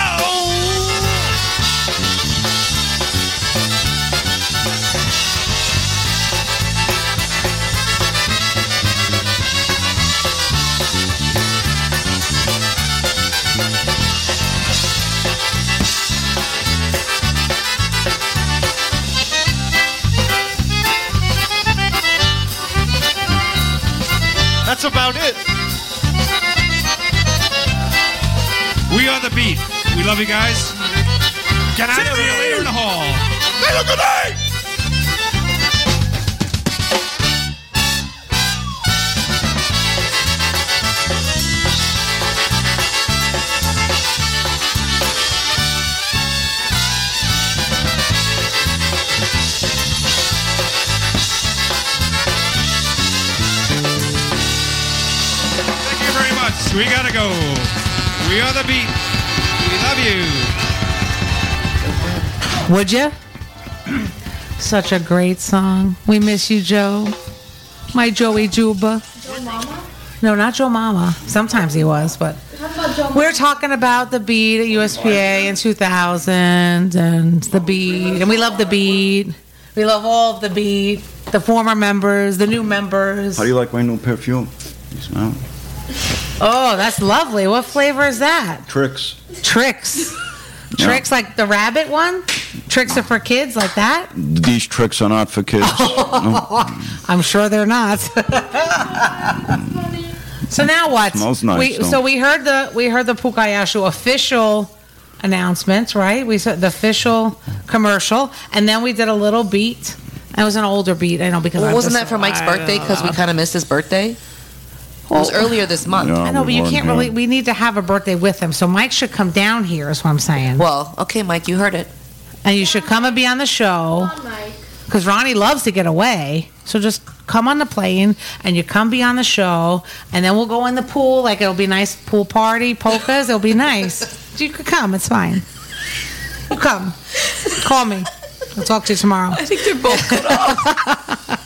That's about it. We are the beat. We love you guys. Get out of here later in the hall. Say good night. We gotta go. We are the beat. We love you. Would ya? Such a great song. We miss you, Joe. My Joey Juba. Joe Mama? No, not Joe Mama. Sometimes he was, but we're talking about the beat at USPA in 2000 and the beat. And we love the beat. We love all of the beat. The former members, the new members. How do you like my new perfume? You smell it? Oh, that's lovely. What flavor is that? Tricks. Yeah. Tricks like the rabbit one? Tricks are for kids like that? These tricks are not for kids. Oh, no. I'm sure they're not. So now what? It smells nice, we heard the Pukayashu official announcements, right? We said the official commercial, and then we did a little beat. It was an older beat, I know, because wasn't that for Mike's birthday? Because we kind of missed his birthday. Well, it was earlier this month. Yeah, I know, but you can't really... We need to have a birthday with him. So Mike should come down here, is what I'm saying. Well, okay, Mike, you heard it. And you should come and be on the show. Come on, Mike. Because Ronnie loves to get away. So just come on the plane, and you come be on the show, and then we'll go in the pool. Like, it'll be a nice pool party, polkas. It'll be nice. You could come. It's fine. You come. Call me. I'll talk to you tomorrow. I think they're both cut off.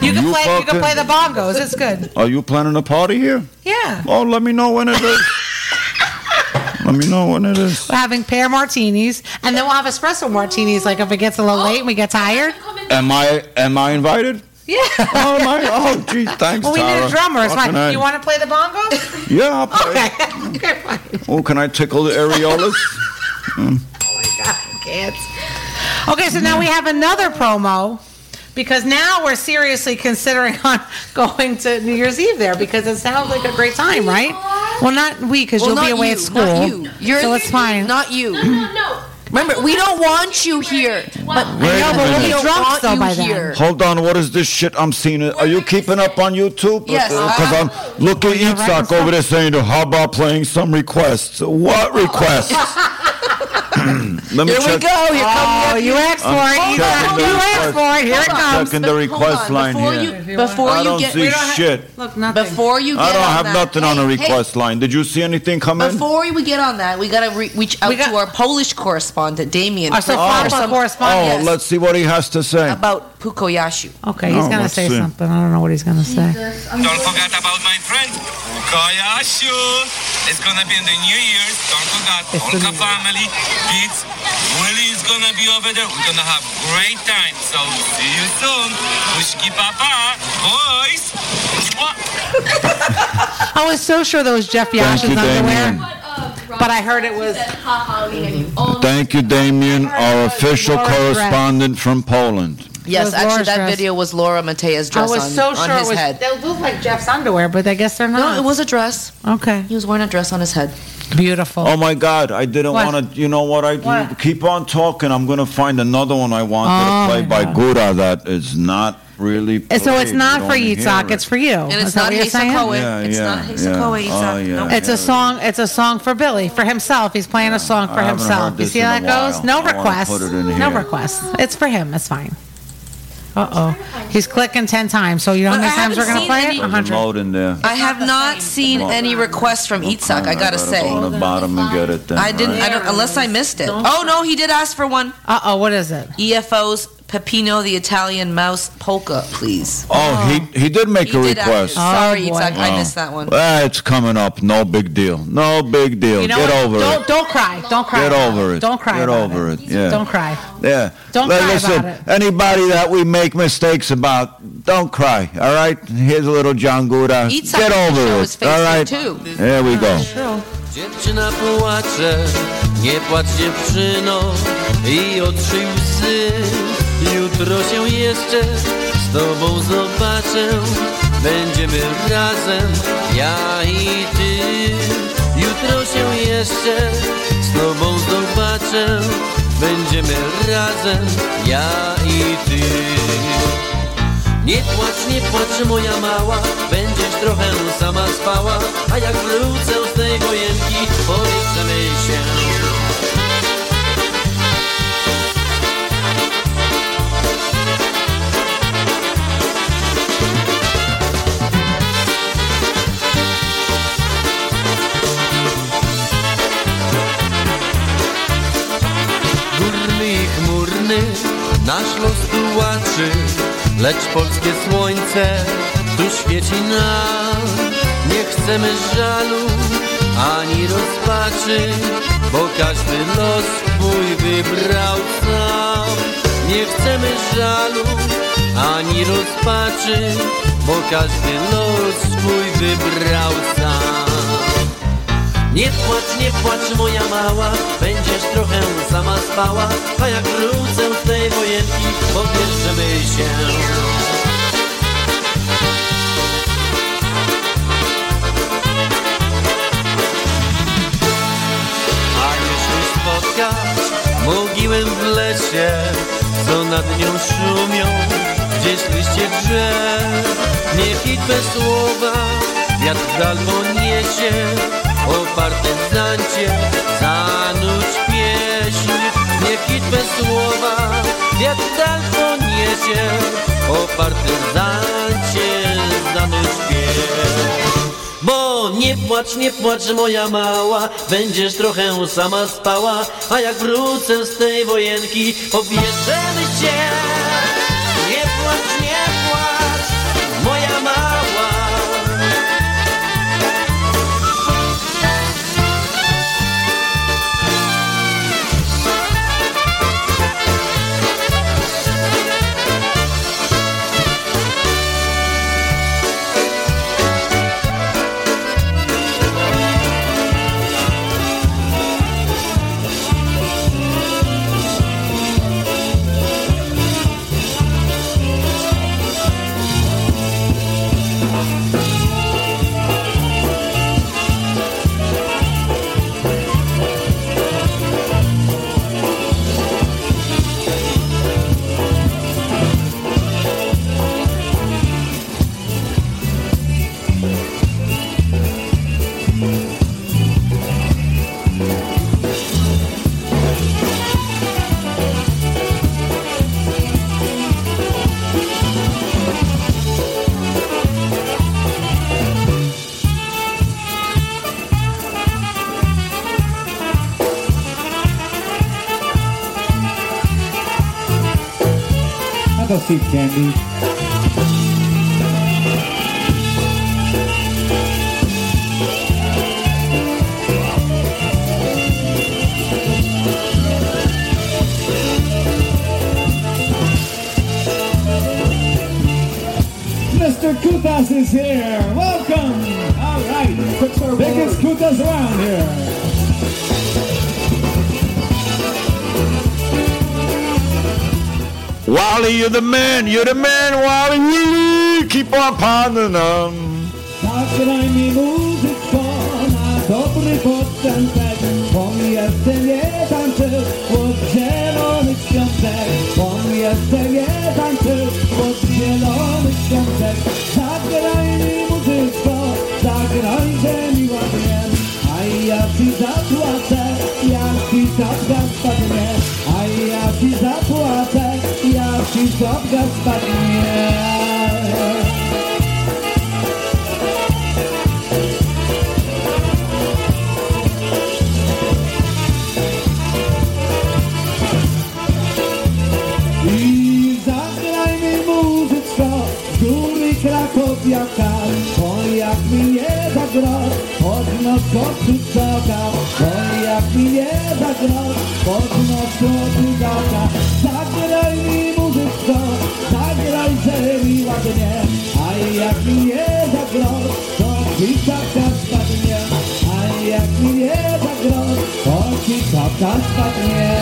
You can play the bongos. It's good. Are you planning a party here? Yeah. Oh, let me know when it is. We're having pear martinis, and then we'll have espresso martinis. Like if it gets a little late and we get tired. Am I invited? Yeah. Oh my! Oh, gee, thanks, Well, we Tara. Need a drummer. It's fine. You want to play the bongos? Yeah, I'll play. Okay, fine. Oh, can I tickle the areolas? Oh my God, I can't. Okay, so now we have another promo. Because now we're seriously considering on going to New Year's Eve there because it sounds like a great time, right? Well, not we, because you'll be away at school. Not you. So it's fine. Not you. No. Remember, we don't want you here. But we'll be drunk though by then. Hold on, what is this shit I'm seeing? Are you keeping up on YouTube? Yes. Because I'm looking at Yitzhak over there saying, how about playing some requests? What requests? Here we go. You asked for it. Here it comes. Second the request line here. I don't have nothing on the request line. Did you see anything come in? Before we get on that, we got to reach out to our Polish correspondent, Damian. Our SoFlaPa correspondent. Oh, let's see what he has to say. About Pukayashu. Okay, he's going to say something. I don't know what he's going to say. Don't forget about my friend, Pukayashu. It's going to be in the New Year's. Don't forget, Polka family, kids. Willie is going to be over there. We're going to have a great time. So, see you soon. Pushki Papa, boys. I was so sure that was Jeff Yash's underwear. But I heard it was... Thank you, Damian, our official correspondent from Poland. Yes, actually, that video was Laura Matea's dress on his head. I was so sure they look like Jeff's underwear, but I guess they're not. No, it was a dress. Okay. He was wearing a dress on his head. Beautiful. Oh, my God. I didn't want to... You know what? I keep on talking. I'm going to find another one I wanted to play by Gura that is not... Really played. So it's not for Yitzhak, it's for you. And it's not Heisakoa. It's a song for Billy, for himself. He's playing a song for himself. You see how that goes? No requests. No requests. It's for him. It's fine. Uh-oh. He's clicking 10 times. So you know how many times we're going to play it? 100. I have not seen any requests from Yitzhak, I got to say. On the bottom and get it then. I didn't, unless I missed it. Oh, no, he did ask for one. Uh-oh, what is it? EFO's Peppino the Italian Mouse Polka, please. He did make a request. Sorry, Yitzhak, I missed that one. Well, it's coming up. No big deal. No big deal. You know Get what? Over don't, it. Don't cry. Don't cry. Get over it. Don't cry. Get over it. Yeah. Don't cry. Yeah. Don't cry listen, about it. Anybody that we make mistakes about, don't cry. All right. Here's a little John Gouda. Get over it. All right. Too. There we go. Dziewczyna płacze, nie płacz dziewczyno I oczy łzy. Jutro się jeszcze z tobą zobaczę, będziemy razem, ja I ty. Jutro się jeszcze z tobą zobaczę, będziemy razem, ja I ty. Nie płacz moja mała, będziesz trochę sama spała, a jak wrócę z tej wojenki, policzemy się. Górny I chmurny, nasz los tułaczy, lecz polskie słońce tu świeci nam. Nie chcemy żalu ani rozpaczy, bo każdy los swój wybrał sam. Nie chcemy żalu ani rozpaczy, bo każdy los swój wybrał sam. Nie płacz moja mała, będziesz trochę sama spała, a jak wrócę z tej wojenki, pobierzemy się. A jeśli spotkasz mogiłę w lesie, co nad nią szumią, gdzieś liście drzew, niech ich bez słowa wiatr w dal poniesie. O partyzancie zanudź pieśń, niech hit bez słowa wiatr dal poniesie. O partyzancie zanudź pieśń. Bo nie płacz moja mała, będziesz trochę sama spała, a jak wrócę z tej wojenki, obierzemy się. Nie płacz moja mała. Sweet candy. Mr. Kutas is here. Welcome. All right. Biggest Kutas around here. Wally, you're the man, Wally, really keep on pounding them. She's up that spot. jak mi nie da grosz, podnoszą tu czołga. Oj, jak mi nie da grosz, podnoszą tu czołga. Zagraj mi muzyczko, zagraj ze mi ładnie. Aj, jak mi nie da grosz, to ci czapka spadnie. Aj, jak mi nie da grosz, to ci czapka spadnie.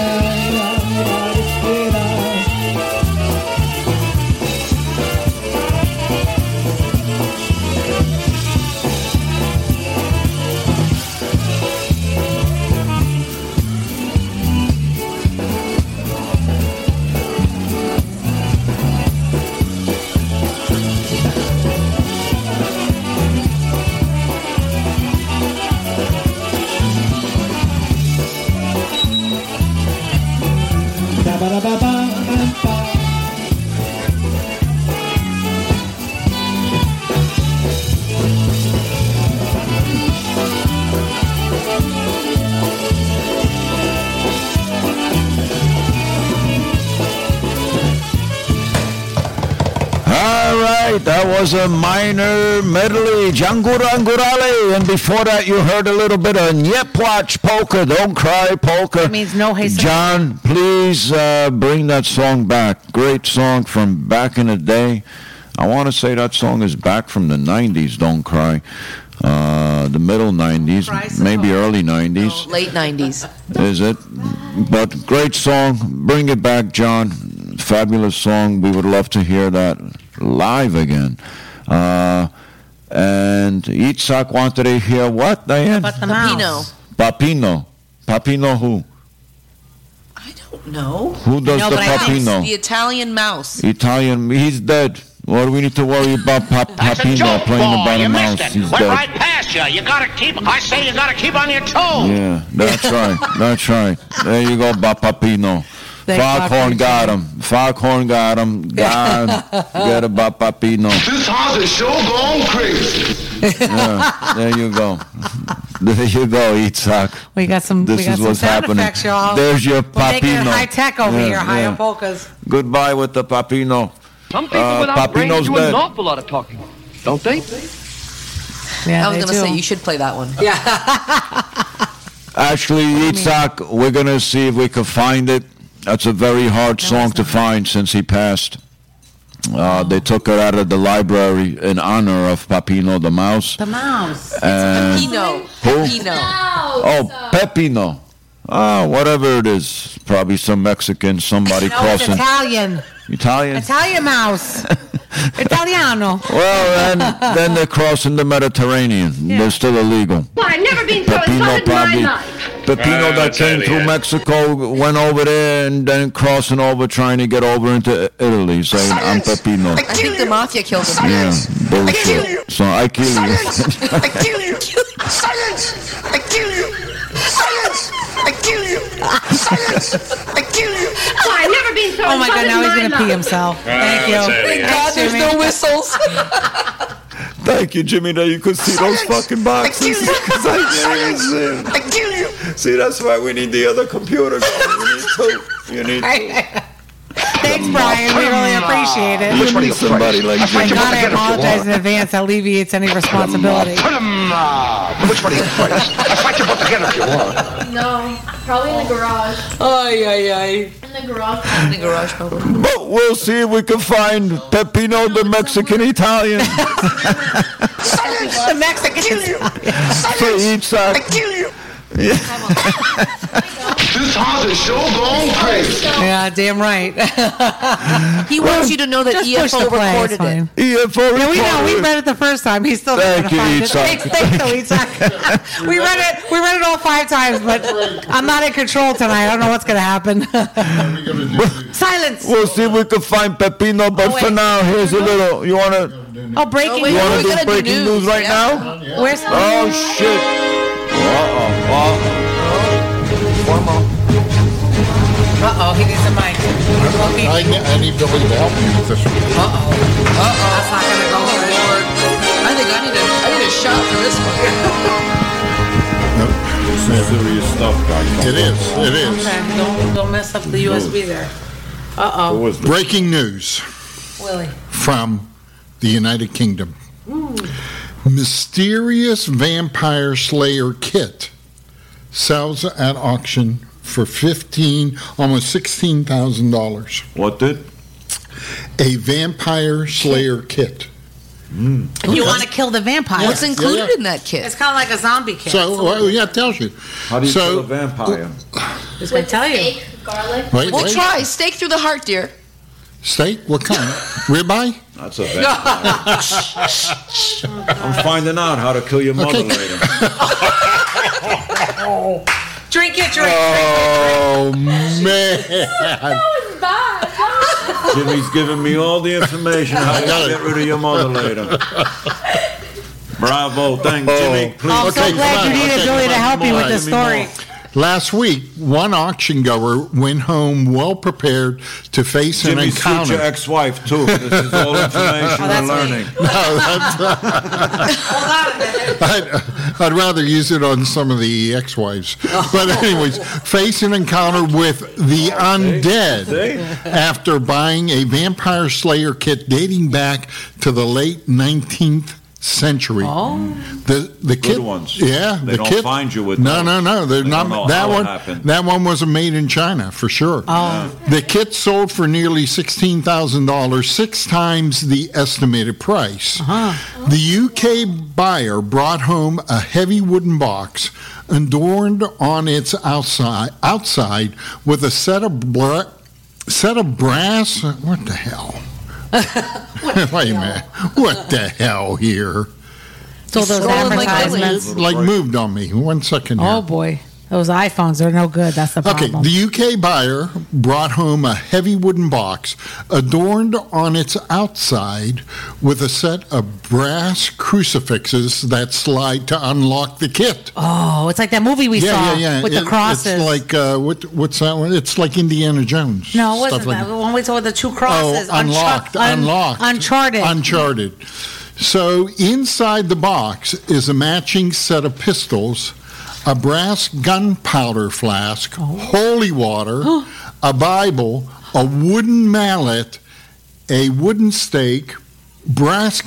That was a minor medley, Jangura Angurale, and before that you heard a little bit of Nie Płacz Polka, Don't Cry Polka. That means no haste. John, please bring that song back. Great song from back in the day. I want to say that song is back from the 90s, Don't Cry. The middle 90s, maybe early 90s. No, late 90s. Is it? But great song. Bring it back, John. Fabulous song. We would love to hear that live again. And Yitzhak wanted to hear what, Diane? Peppino. Peppino. Peppino who? I don't know. Who does the Peppino? The Italian mouse. Italian. He's dead. What do we need to worry about Peppino playing about a mouse? He's dead. Right past you. I say you gotta keep on your toes. Yeah, that's right. That's right. There you go, Peppino. Foghorn got him. Foghorn got him. God, forget about Peppino. This house is so gone crazy. Yeah, there you go. There you go, Yitzhak. We got some. This we got is some what's sound happening. Effects, y'all. There's your Peppino. Taking it high tech over here, high on polkas. Goodbye with the Peppino. Some people without brains do an awful lot of talking, don't they? Yeah, I was gonna say you should play that one. Yeah. Actually, Yitzhak, we're gonna see if we can find it. That's a very hard song to find since he passed. They took it out of the library in honor of Peppino the Mouse. The Mouse. And it's Peppino. Peppino. Oh, Peppino. Oh, whatever it is. Probably some Mexican, somebody crossing. It's Italian. Italian? Italian mouse. Italiano. Well, and then they're crossing the Mediterranean. Yeah. They're still illegal. Well, I've never been so insulted in my life. Peppino that came through Mexico, went over there, and then crossing over, trying to get over into Italy, saying, I'm Peppino. I think the mafia killed him. Yeah, bullshit. So I kill you. I kill you. Silence! I kill you. Silence! I kill you. Silence! I kill you. Oh, I've never been so insulted in my life. Oh, my God, now he's going to pee himself. Thank you. Thank God there's no whistles. Thank you, Jimmy, that you could see those fucking boxes. I kill you. See, that's why we need the other computer. You need two. Thanks, Brian. We really appreciate it. You need somebody like Jimmy. I apologize in advance. That alleviates any responsibility. Which one do you fight? I fight you both together if you want. No, probably in the garage. Ay, ay, ay. In the garage, probably. But we'll see if we can find Peppino, the Mexican-Italian. The Mexican-Italian. For Yitzhak. I kill you. Yeah. This house is so gone crazy. Yeah, damn right. He wants you to know that EFO recorded it. EFO recorded it. Yeah, we know. We read it the first time. He's still trying to find it. Thanks, Yitzhak. We read it all 5 times, but I'm not in control tonight. I don't know what's going to happen. Silence. We'll see if we can find Peppino, but for now, here's a little. You want to? Oh, breaking news. You want to do breaking news right now? Where's? Oh, shit. Uh-oh, he needs a mic. I need Billy to help me with this one. Uh-oh, that's not going to go forward. I think I need a shot for this one. Nope. Serious stuff, guys. It is. Okay, don't mess up the USB there. Uh-oh. Breaking news. Willie. From the United Kingdom. Ooh. Mysterious Vampire Slayer kit sells at auction for almost $16,000. What did? A Vampire Slayer kit. Mm. And you want to kill the vampire. Yeah. What's included in that kit? It's kind of like a zombie kit. So, well, yeah, it tells you. How do you kill a vampire? It's going to tell you. Steak, garlic. We'll try. Steak through the heart, dear. Steak? What kind? Ribeye? Not so bad. I'm finding out how to kill your mother later. Drink your drink. Oh, man. That was bad. Jimmy's giving me all the information how to get rid of your mother later. Bravo. Thanks, Jimmy. Please. I'm so glad you needed Julie to help you with the story. Last week, one auction goer went home well prepared to face an encounter. Jimmy's future ex-wife too. This is all information we're learning. No, I'd rather use it on some of the ex-wives. But anyways, face an encounter with the undead after buying a vampire slayer kit dating back to the late 19th century. The kit ones. Yeah, they don't find you with those. No. They're not. That one wasn't made in China for sure. The kit sold for nearly $16,000, six times the estimated price. The UK buyer brought home a heavy wooden box adorned on its outside with a set of brass. What the hell? Wait a minute. What the hell here? So those advertisements moved on me. 1 second here. Oh, boy. Those iPhones are no good. That's the problem. Okay, the UK buyer brought home a heavy wooden box adorned on its outside with a set of brass crucifixes that slide to unlock the kit. Oh, it's like that movie we saw with the crosses. It's like, what's that one? It's like Indiana Jones. No, it wasn't that. The one we saw with the two crosses. Oh, unlocked. Uncharted. So inside the box is a matching set of pistols, a brass gunpowder flask, holy water, a Bible, a wooden mallet, a wooden stake, brass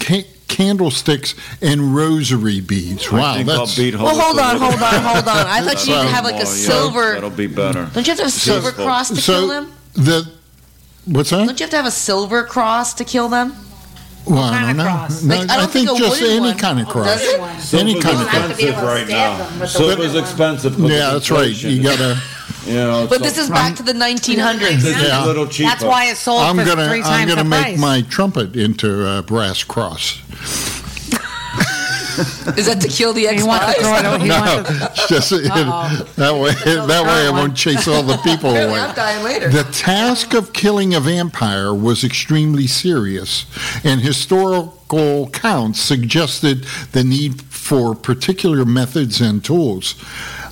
candlesticks, and rosary beads. Wow, hold on. I thought you would have like a silver. That'll be better. Don't you have to have a silver cross to kill them? What's that? Don't you have to have a silver cross to kill them? Well, I think just any kind of cross. Any kind of cross. Silver's expensive right now. Silver's expensive. Yeah, that's right. You gotta. But this is back to the 1900s. Yeah. That's why it sold for three times the price. I'm gonna make my trumpet into a brass cross. Is that to kill the ex? No, it's just that way I won't chase all the people away. I'm dying later. The task of killing a vampire was extremely serious, and historical counts suggested the need for particular methods and tools.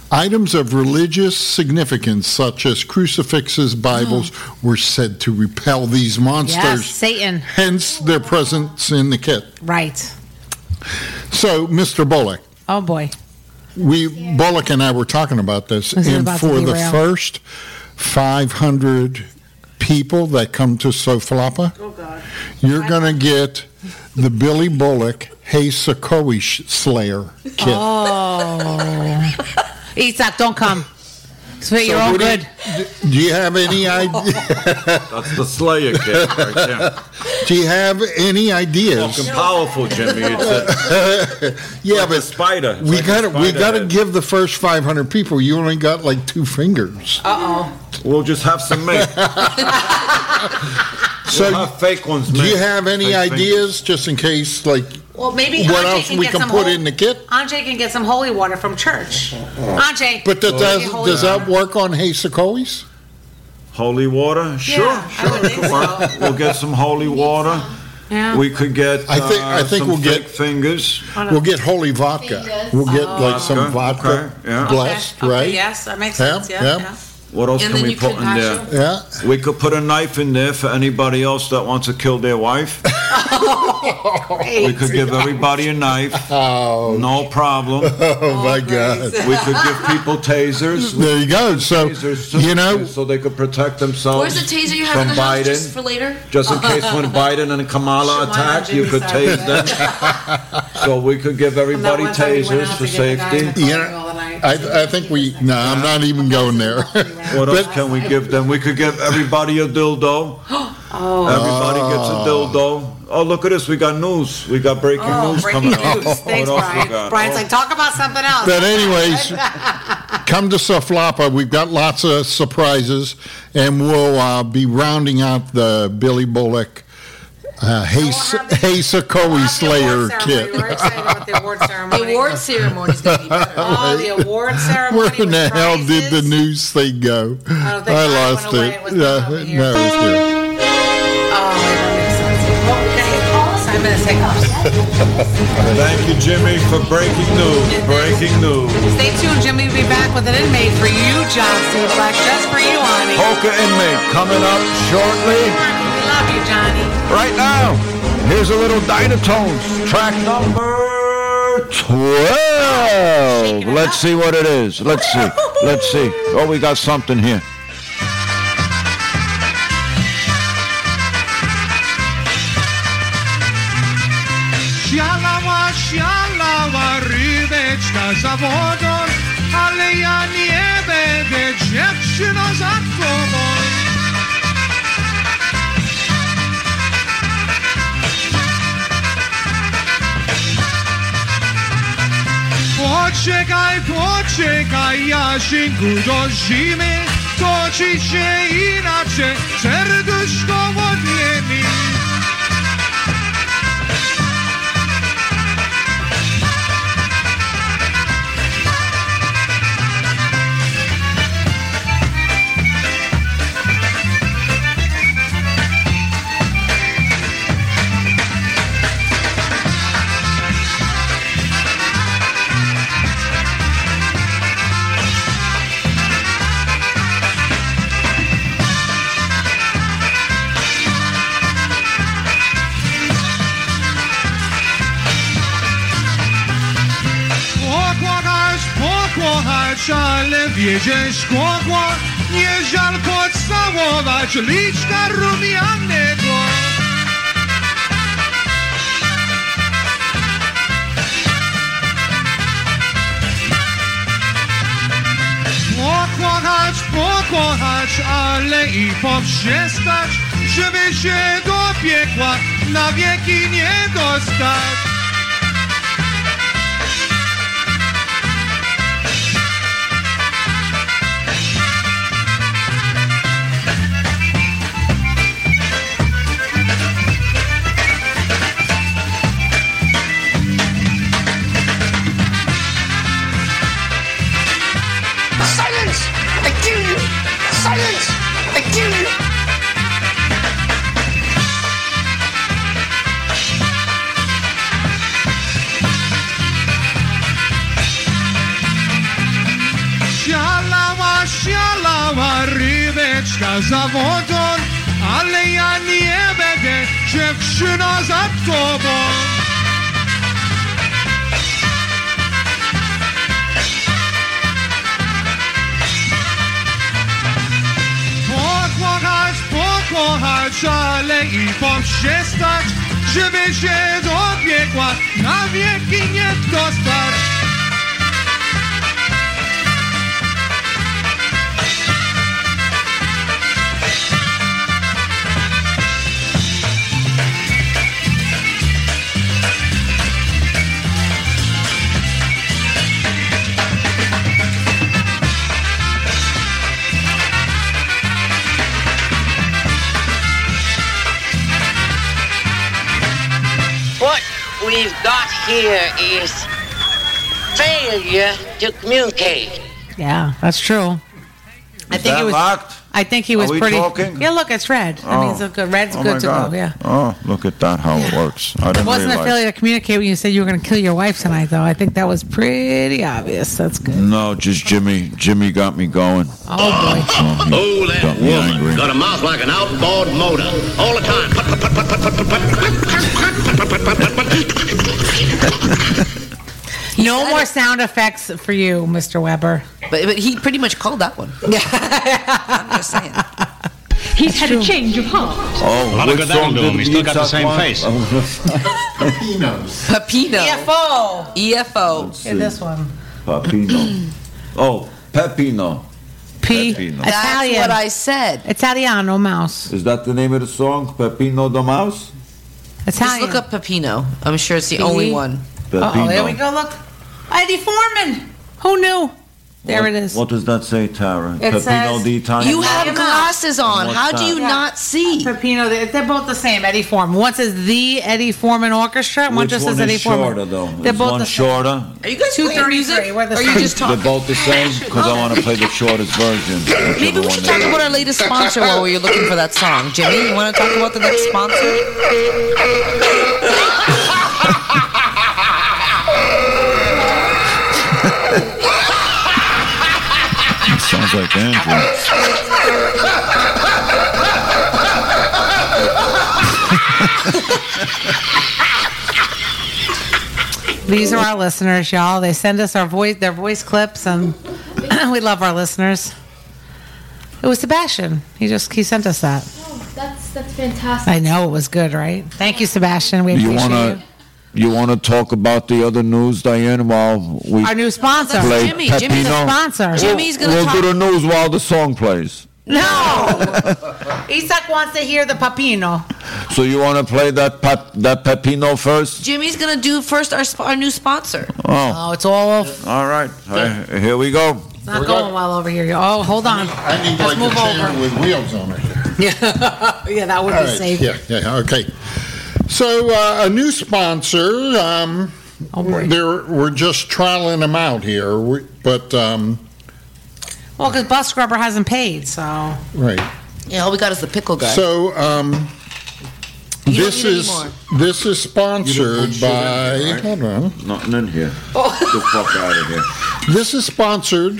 Items of religious significance, such as crucifixes, Bibles, were said to repel these monsters. Yes, Satan. Hence their presence in the kit. Right. So, Mr. Bullock. Oh, boy. Bullock and I were talking about this. For the first 500 people that come to SoFlaPa, you're going to get the Billy Bullock Hey Sokoe Slayer kit. Oh. Yitzhak, don't come. You're all good. Do you have any idea? That's the Slayer kid right there. Do you have any ideas? Fucking powerful, Jimmy. It's like a spider. We got to give the first 500 people. You only got like 2 fingers. We'll just have some meat. We'll have fake ones. Do you have any ideas, just in case, like? Well, maybe what else we can put in the kit? Andre can get some holy water from church. Andre, but does that work on Hey Sokoe's? Holy water? Sure, yeah, sure. We'll get some holy water. Yeah. We could get. I think some fake fingers. We'll get holy vodka. We'll get some vodka blessed, right? Yes, that makes sense. Yeah. What else can we put in there? Yeah. We could put a knife in there for anybody else that wants to kill their wife. We could give everybody a knife. Oh. No problem. Oh, my God. We could give people tasers. There you go. So, you know. So they could protect themselves. Where's the taser you have in the house just for later? Just in case when Biden and Kamala attack, you could tase them. So we could give everybody tasers for safety. I think we... No, I'm not even going there. What else can we give them? We could give everybody a dildo. Oh. Everybody gets a dildo. Oh, look at this. We got news. We got breaking news coming up. Thanks, Brian. Brian's like, talk about something else. But anyways, come to SoFlaPa. We've got lots of surprises, and we'll be rounding out the Billy Bullock Hey Sokoe Slayer kit. We're excited about the award ceremony. The award ceremony is going to be better. Oh, the award ceremony. Where in the hell did the news thing go? I lost it. It was no, it was here. I'm going to take off. Thank you, Jimmy, for breaking news. Breaking news. Stay tuned, Jimmy. We'll be back with an inmate for you, Johnson Black, just for you, honey. Polka Inmate coming up shortly. Love you, Johnny. Right now, here's a little Dynatones, track number 12. Let's see what it is. Let's see. Oh, we got something here. Sialała, sialała rybeczka za wodą, ale ja nie będę dziewczyną za tobą. Poczekaj, poczekaj, Jasinku, do zimy toczyć się inaczej, serduszko odmieni. Ale wiedziesz kogo nie żal pocałować liczka rumianego. Pokochać, pokochać, ale i poprzestać, żeby się do piekła na wieki nie dostać. Za wodą, ale ja nie będę dziewczyną za tobą. Pokochać, pokochać, ale i poprzestać, żeby się do piekła na wieki nie dostać. We've got here is failure to communicate. Yeah, that's true. I think it was locked. I think he was pretty. Talking? Yeah, look, it's red. Oh. I mean, it's good. Red's good to go. Yeah. Oh, look at that! How it works. I didn't. It wasn't a failure to communicate when you said you were going to kill your wife tonight, though. I think that was pretty obvious. That's good. No, just Jimmy. Jimmy got me going. Oh boy. Oh, that woman got a mouth like an outboard motor all the time. No more sound effects for you, Mr. Weber. But he pretty much called that one. I'm just saying. He's That's had true. A change of heart. Oh, what good song did he still got the same one? Face. Peppino. EFO. EFO. Hey, this one. Peppino. Oh, Peppino. Peppino. That's Italian. What I said. Italiano mouse. Is that the name of the song? Peppino the mouse? Italian. Just look up Peppino. I'm sure it's the only one. Oh, there we go. Look, Eddie Forman. Who knew? There it is. What does that say, Tara? It says, the Italian. You have glasses on. How do you not see? Peppino. They're both the same. Eddie Forman. One says the Eddie Forman Orchestra. One just says Eddie Forman. Shorter though. They're both the same. Shorter. Are you guys 233? Or are you just talking? They're both the same because I want to play the shortest version. Maybe we should talk about our latest sponsor while we were looking for that song, Jimmy. You want to talk about the next sponsor? Sounds like Andrew. These are our listeners, y'all. They send us their voice clips, and we love our listeners. It was Sebastian. He sent us that. Oh, that's fantastic. I know, it was good, right? Thank you, Sebastian. We appreciate you. You want to talk about the other news, Diane, while we our new sponsor, Jimmy. Peppino. Jimmy's a sponsor. Jimmy's going to talk. We'll do the news while the song plays. No. Yitzhak wants to hear the Peppino. So you want to play that Peppino first? Jimmy's going to do first our new sponsor. Oh, it's all off. All right. Here we go. It's not going well over here. Oh, hold on. I need like a chair with wheels on it. Yeah, that would be safe. Yeah, okay. So a new sponsor, we're just trialing them out here, but because Bus Scrubber hasn't paid, so right. Yeah, all we got is the pickle guy. So this is sponsored by. Right? Hold on, nothing in here. Get the fuck out of here. This is sponsored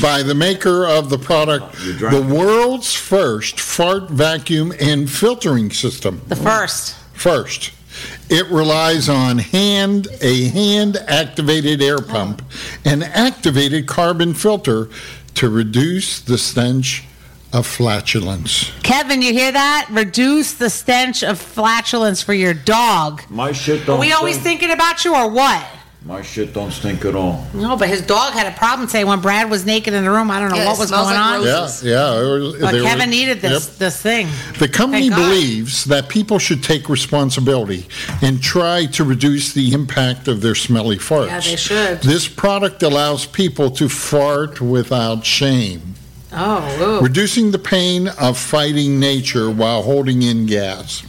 by the maker of the product, the world's first fart vacuum and filtering system. The first. First, it relies on hand-activated air pump and activated carbon filter to reduce the stench of flatulence. Kevin, you hear that? Reduce the stench of flatulence for your dog. My shit don't. Are we always thinking about you or what? My shit don't stink at all. No, but his dog had a problem today when Brad was naked in the room. I don't know what was going on. Kevin needed this thing. The company believes that people should take responsibility and try to reduce the impact of their smelly farts. Yeah, they should. This product allows people to fart without shame. Oh, ooh. Reducing the pain of fighting nature while holding in gas.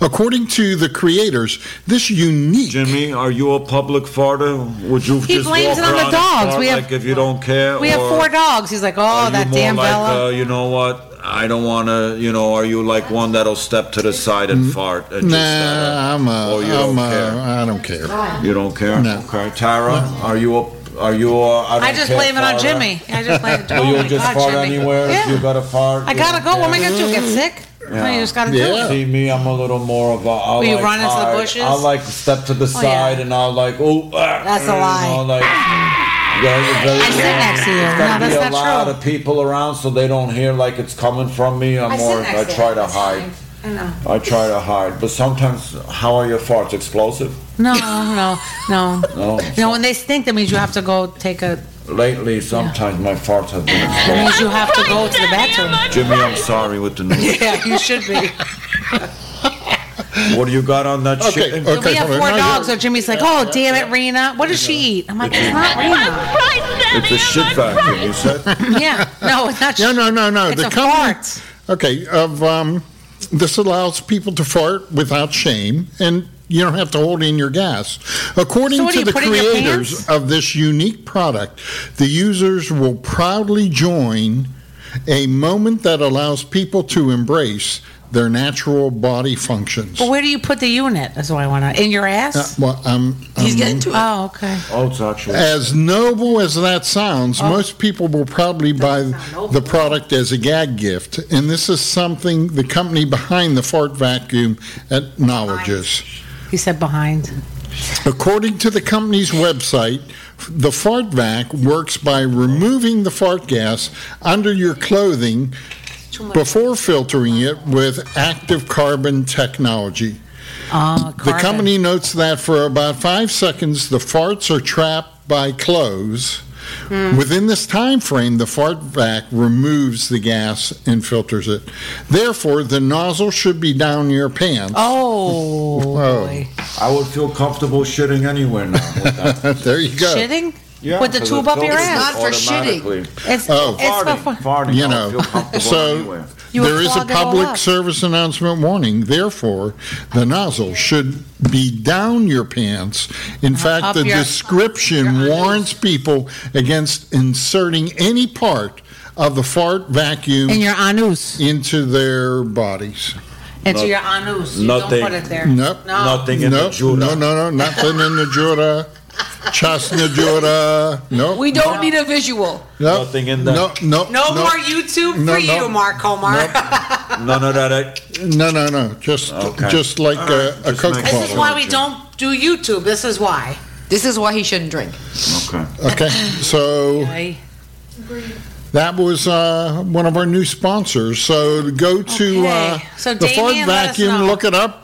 According to the creators, this unique... Jimmy, are you a public farter? Would you just walk around and fart like if you don't care? We have four dogs. He's like, oh, that damn Bella. You know what? I don't want to, are you like one that'll step to the side and fart? And I don't care. You don't care? No. Okay. Tara, are you a... I just blame it on Jimmy. You'll just fart Jimmy. Anywhere. Yeah. You gotta fart. I gotta go. What am I gonna do? Get sick? Yeah. No, you just gotta do it. See me, I'm a little more of a. Will you run into the bushes? I'll step to the side and I'll that's a lie. I sit next to you. There's a lot of people around, so they don't hear it's coming from me. I try to hide. I try to hide, but sometimes, how are your farts? Explosive? No. When they stink, that means you have to go take a... Lately, sometimes my farts have been explosive. That means you have to go to the bathroom. Jimmy, I'm sorry with the news. Yeah, you should be. What do you got on that shit? Okay, we have four dogs, so Jimmy's like, oh, damn it, Rena. What does she eat? I'm like, it's not Rena. It's a shit vacuum, you said? Yeah. No, it's not shit. No. It's a fart. Okay, this allows people to fart without shame, and you don't have to hold in your gas. According to the creators of this unique product, the users will proudly join a moment that allows people to embrace their natural body functions. Well, where do you put the unit? That's what I want to... In your ass? Well, he's getting to it. Oh, okay. Oh, it's actually... As noble as that sounds, most people will probably buy the product as a gag gift, and this is something the company behind the fart vacuum acknowledges. He said behind. According to the company's website, the fart vac works by removing the fart gas under your clothing before filtering it with active carbon technology. The company notes that for about 5 seconds, the farts are trapped by clothes. Within this time frame, the fart vac removes the gas and filters it. Therefore, the nozzle should be down your pants. Oh, boy. I would feel comfortable shitting anywhere now. There you go. Shitting? Yeah, with the tube up your ass. It's not for shitting. It's farting. You know, so there is a public service announcement warning. Therefore, the nozzle should be down your pants. In fact, the description warns people against inserting any part of the fart vacuum in your anus into their bodies. Into your anus. You don't put it there. Nope. Nothing in the Jura. No, nothing in the Jura. Chasna Jura. No. We don't need a visual. Nope. Nothing in there. No more YouTube for you, Mark Homar. None of that. No. Just like a Coke bottle. This is why we don't do YouTube. This is why he shouldn't drink. Okay. So that was one of our new sponsors. So go to the Ford Vacuum. Look it up.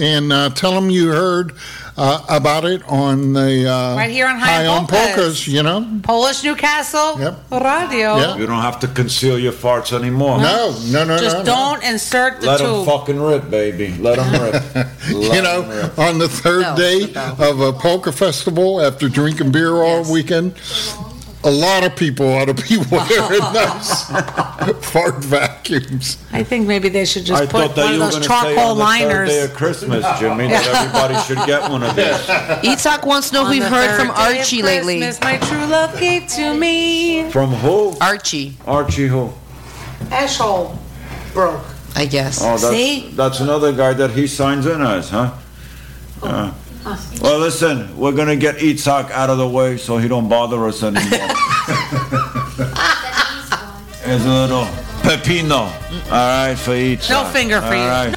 And tell them you heard about it on the right here on High on Polkas, you know, Polish Newcastle Radio. Yep. You don't have to conceal your farts anymore. No. Just don't insert the tube. Let them fucking rip, baby. Let them rip. You know, rip. On the third day of a polka festival, after drinking beer all weekend, a lot of people ought to be wearing those fart vacuums. I think maybe they should just put one of those charcoal liners. I thought that you were going to say on the third day of Christmas, Jimmy, that everybody should get one of these. Yitzhak wants to know if we've heard from Archie lately. My true love gave to me. From who? Archie. Archie who? Asshole broke, I guess. Oh, that's another guy that he signs in as, huh? Well, listen, we're going to get Yitzhak out of the way so he don't bother us anymore. There's a little Peppino. All right, for Yitzhak. No finger for you. All right.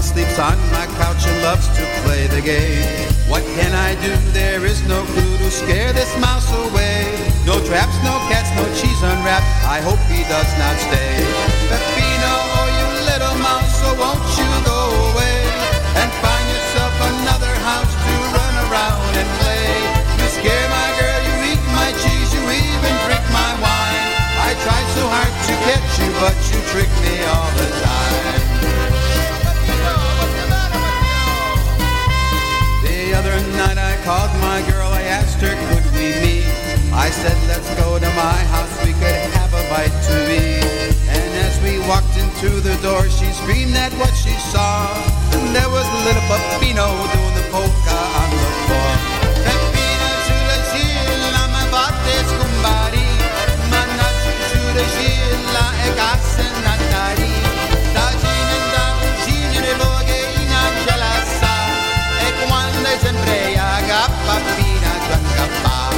Sleeps on my couch and loves to play the game. What can I do? There is no clue to scare this mouse away. No traps, no cats, no cheese unwrapped. I hope he does not stay. Peppino, oh you little mouse, so won't you go away and find yourself another house to run around and play. You scare my girl, you eat my cheese, you even drink my wine. I tried so hard to catch you, but you trick me all the time. The other night I called my girl, I asked her could we meet. I said let's go to my house, we could have a bite to eat. And as we walked into the door, she screamed at what she saw. And there was the little Peppino doing the polka on the floor. Peppino sulla silla, ma fate scombari. Ma nasce sulla silla e cassa natari. Da cina e da cucina le voghe in angelassa. Quando sempre agappina giangappa.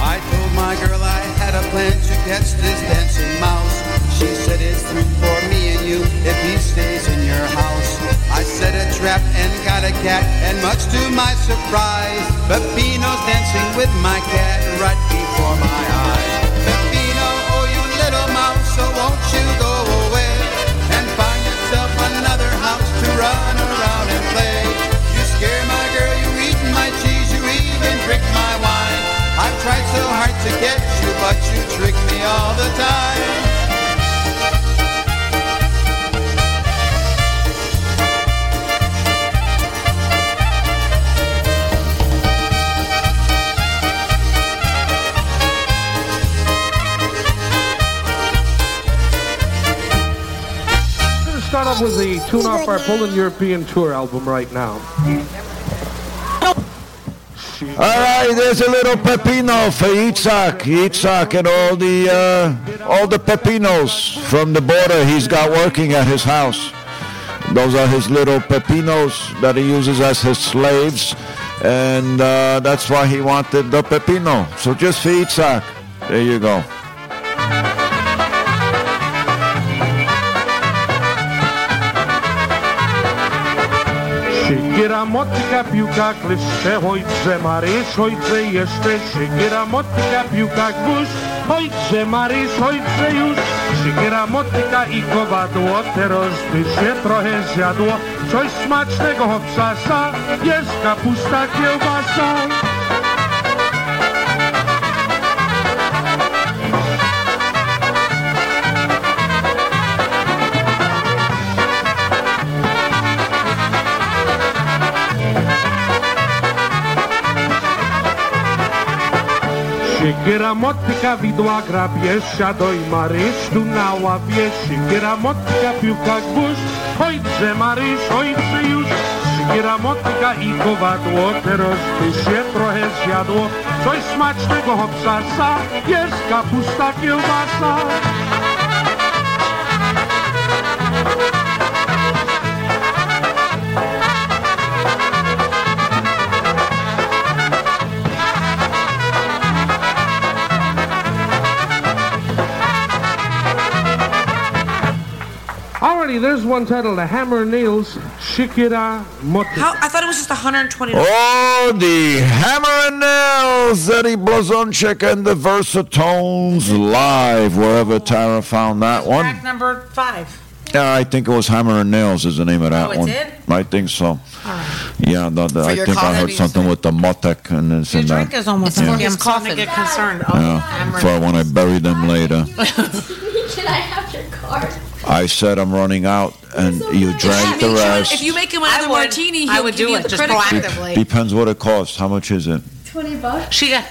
I told my girl I had a plan to catch this dancing mouse. She said it's through for me and you if he stays in your house. I set a trap and got a cat, and much to my surprise, Peppino's dancing with my cat right before my eyes. Peppino, oh you little mouse, so won't you go away? Another house to run around and play. You scare my girl, you eat my cheese, you even drink my wine. I've tried so hard to get you, but you trick me all the time. song was the tune off our Poland European Tour album right now. All right, there's a little Peppino for Yitzhak and all the Peppinos from the border he's got working at his house. Those are his little Peppinos that he uses as his slaves, and that's why he wanted the Peppino. So just for Yitzhak, there you go. Siekiera motyka, piłka, klyszcze, ojcze Maryś, ojcze jeszcze. Siekiera motyka, piłka, gwóźdź, ojcze Maryś, ojcze już. Siekiera motyka i kowadło, teraz by się trochę zjadło. Coś smacznego obsasa, jest kapusta, kiełbasa. Siekiera, motyka, widła, grabie, siadoj Maryś, tu na ławie. Siekiera, motyka, piłka, gwóźdź, ojcze Maryś, ojcze już. Siekiera, motyka i kowadło, teraz by się trochę zjadło. Coś smacznego obsasa, jest kapusta, kiełbasa. There's one title, The Hammer Nails, Siekiera Motyka. I thought it was just $120. Oh, the Hammer and Nails, Eddie Blazonczyk and the Versatones live, wherever Tara found that one. Track number 5. Yeah, I think it was Hammer and Nails is the name of that one. Oh, it did? I think so. All right. Yeah, I think I heard something with the motek and this and that. Your drink is almost empty. I'm starting to get concerned. Yeah, for when I bury them later. Can I have your card? I said I'm running out, and you drank the rest. If you make him another martini, I would do it just proactively. Depends what it costs. How much is it? $20. She got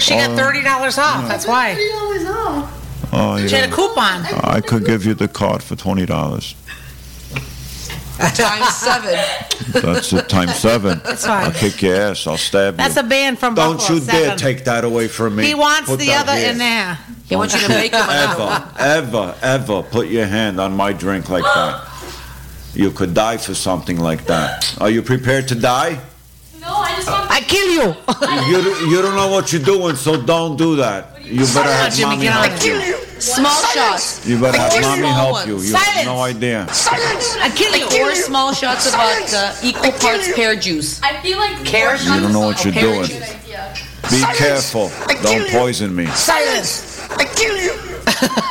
$30 off. No. That's why. $30 off. Oh, yeah. She had a coupon. I could give you the card for $20. Times 7. That's it. Times 7. That's fine. I'll kick your ass. I'll stab you. That's a band from Buffalo. Don't you dare take that away from me. He wants the other in there. He wants you to make him ever put your hand on my drink like that. You could die for something like that. Are you prepared to die? No, I just want to. I kill you. You don't know what you're doing, so don't do that. You better have mommy help you. Small shots. You better have mommy help you. You have no idea. I kill you. Or small shots of vodka, equal parts pear juice. I feel like you don't know what you're doing. Be careful. Don't poison me. Silence. I kill you.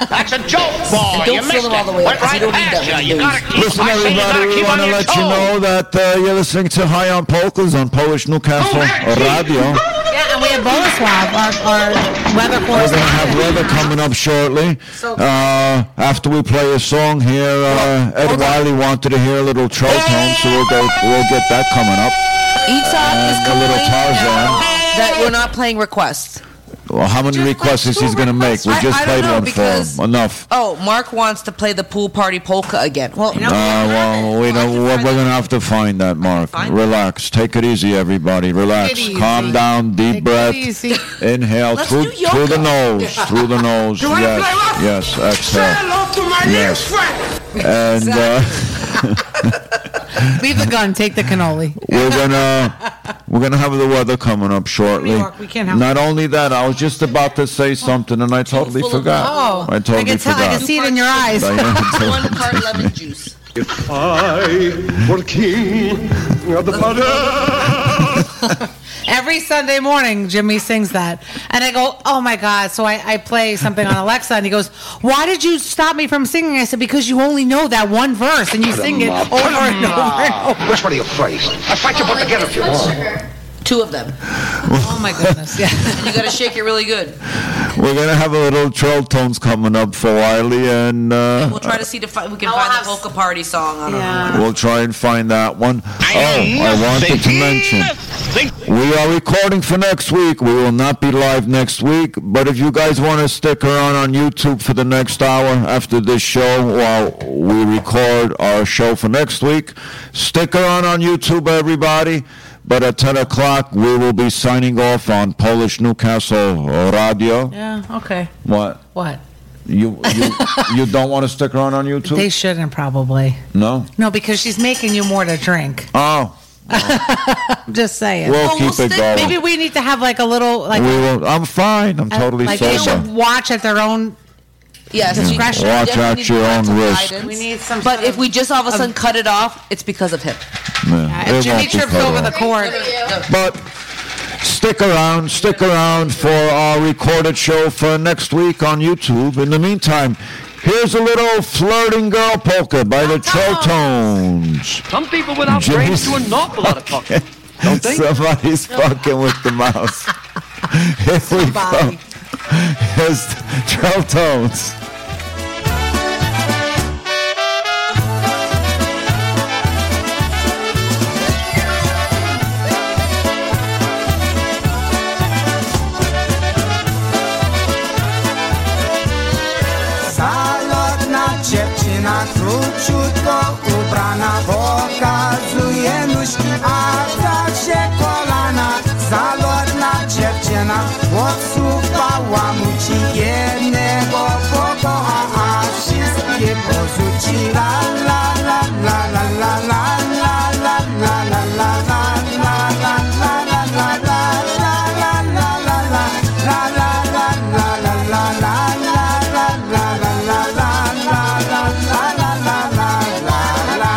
That's a joke, boy. You missed it. Went right past you. Listen, everybody, we want to let you know that you're listening to High on Polkas on Polish Newcastle Radio. Yeah, and we have Bolesław, our weather correspondent. We're going to have weather coming up shortly. After we play a song here, Ed Wiley wanted to hear a little Trolltones, so we'll get that coming up. Yitzhak is a little Tarzan. That we're not playing requests. Well, how many requests is he going to make? We just played one for him. Enough. Oh, Mark wants to play the pool party polka again. Well, we're going to have to find that, Mark. Relax. Take it easy, everybody. Relax. Calm down. Deep breath. Inhale through the nose. Through the nose. Yes. Yes. Exhale. Say hello to my new friend. And leave the gun, take the cannoli. We're gonna have the weather coming up shortly. New York, we can't help Not only that, I was just about to say something and I totally forgot. I can see it in your eyes. One part lemon juice. If I were king of the butter. Every Sunday morning, Jimmy sings that. And I go, oh, my God. So I play something on Alexa, and he goes, why did you stop me from singing? I said, because you only know that one verse, and you sing it over and over and over. Which one are you afraid? I fight you both together if you want. Sugar. 2 of them. Oh, my goodness. Yeah. You got to shake it really good. We're going to have a little Trolltones coming up for Wiley, and we'll try to see if we can find the polka party song on our We'll try and find that one. I wanted to mention, we are recording for next week. We will not be live next week, but if you guys want to stick around on YouTube for the next hour after this show while we record our show for next week, stick around on YouTube, everybody. But at 10 o'clock, we will be signing off on Polish Newcastle Radio. Yeah, okay. What? You don't want to stick around on YouTube? They shouldn't, probably. No? No, because she's making you more to drink. Oh. I'm just saying. We'll keep it going. Maybe we need to have like a little... I'm fine. I'm totally sober. They should watch at their own... Yes, watch out your own risk. We need some if we just all of a sudden cut it off, it's because of him. Yeah, if Jimmy trips over the cord. But stick around for our recorded show for next week on YouTube. In the meantime, here's a little Flirting Girl Polka by the Trolltones. Some people without brains do an awful lot of polka, don't they? Somebody's fucking with the mouse. Here we go. Here's the Trolltones. Zalotna dziewczyna króciutko ubrana pokazuje nóżki, a także kolana. Zalotna dziewczyna odsuwała mu ci jednego pokocha, a wszystkie porzuci. La la la la la la la la la la la la la la la la la la la la la la la la la la la la la la la la la la la.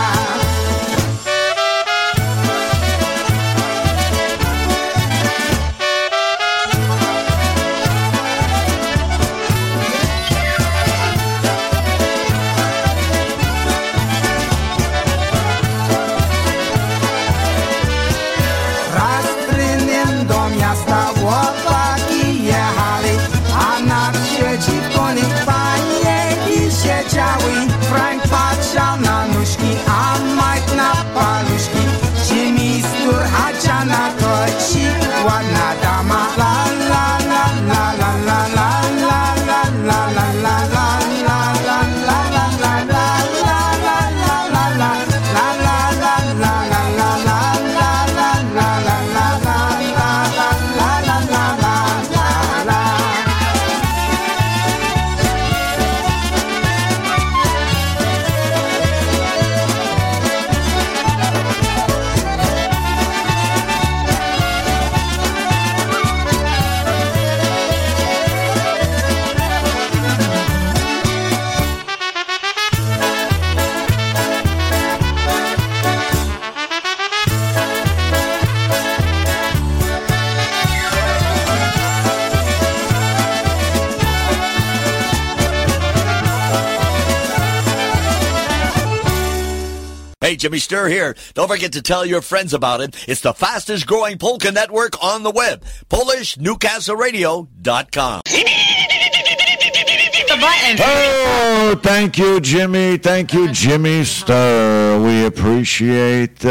Hey, Jimmy Sturr here. Don't forget to tell your friends about it. It's the fastest growing polka network on the web. PolishNewcastleRadio.com. The button. Oh, thank you, Jimmy. Thank you, Jimmy Sturr. We appreciate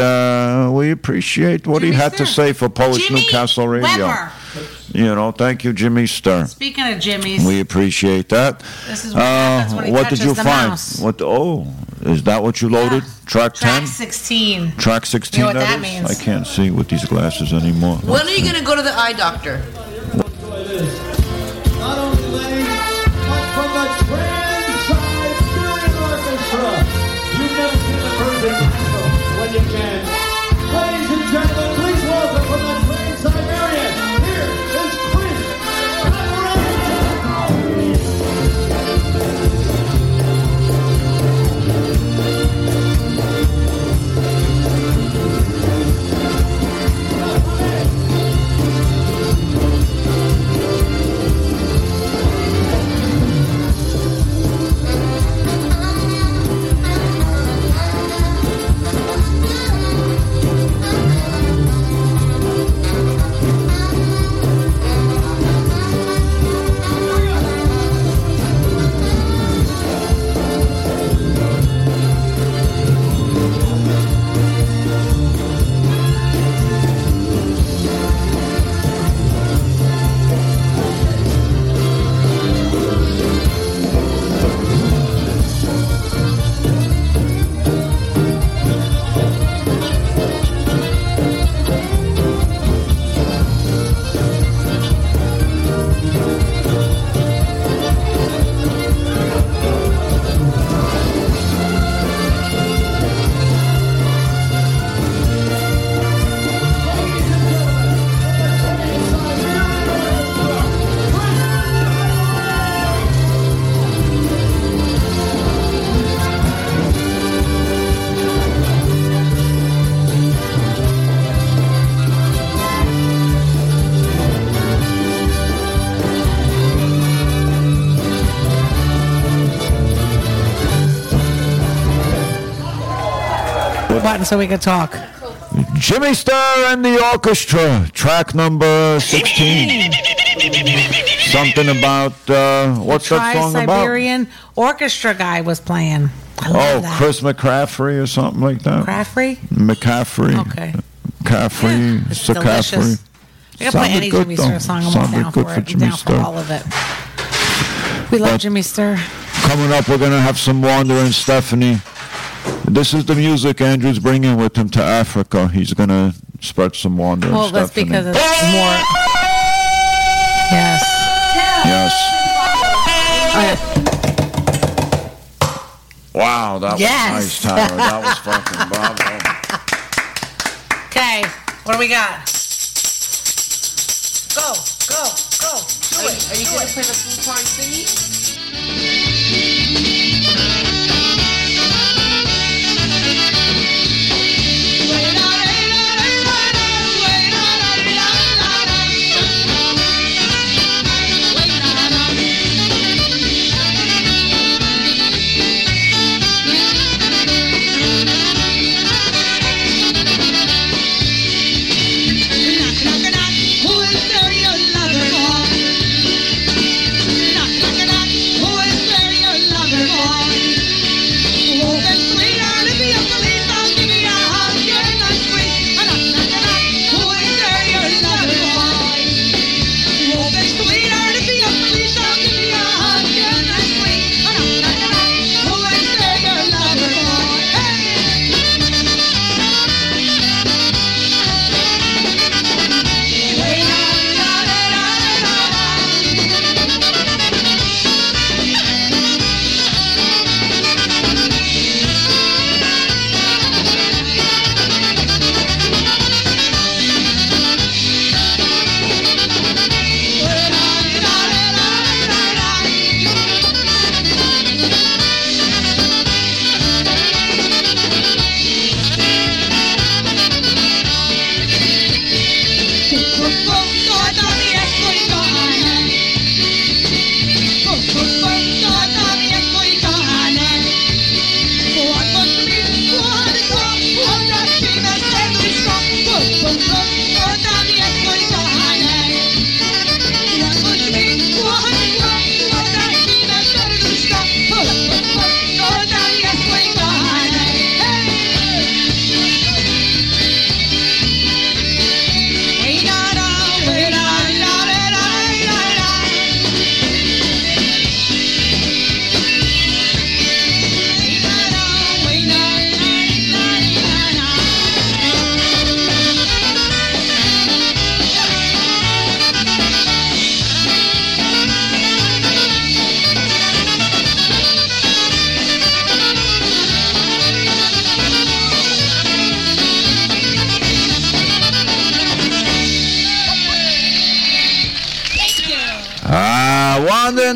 what Jimmy he had Sturr. To say for Polish Jimmy Newcastle Radio. Weber. You know, thank you, Jimmy Sturr. Speaking of Jimmy's, we appreciate that. This is what did you find? Mouse. What? Oh, is that what you loaded? Yeah. Track 10? Track 16. Track 16. You know what that means? I can't see with these glasses anymore. When are you going to go to the eye doctor? the button so we can talk. Jimmy Sturr and the orchestra, track number 16. Something about, what's that song about? The Tri-Siberian Orchestra guy was playing. I love that. Chris McCaffrey or something like that. McCaffrey. Okay. McCaffrey. It's delicious. I can play any Jimmy Sturr song. I'm down for it. I'm down for all of it. We love Jimmy Sturr. Coming up, we're going to have some Wander and Stephanie. This is the music Andrew's bringing with him to Africa. He's going to spread some Wander and Stephanie. Well, that's because it's more... Yes. Wow, that was nice, Tyler. That was fucking bravo. Okay, what do we got? Go. Do it. Are you going to play the food party thingy?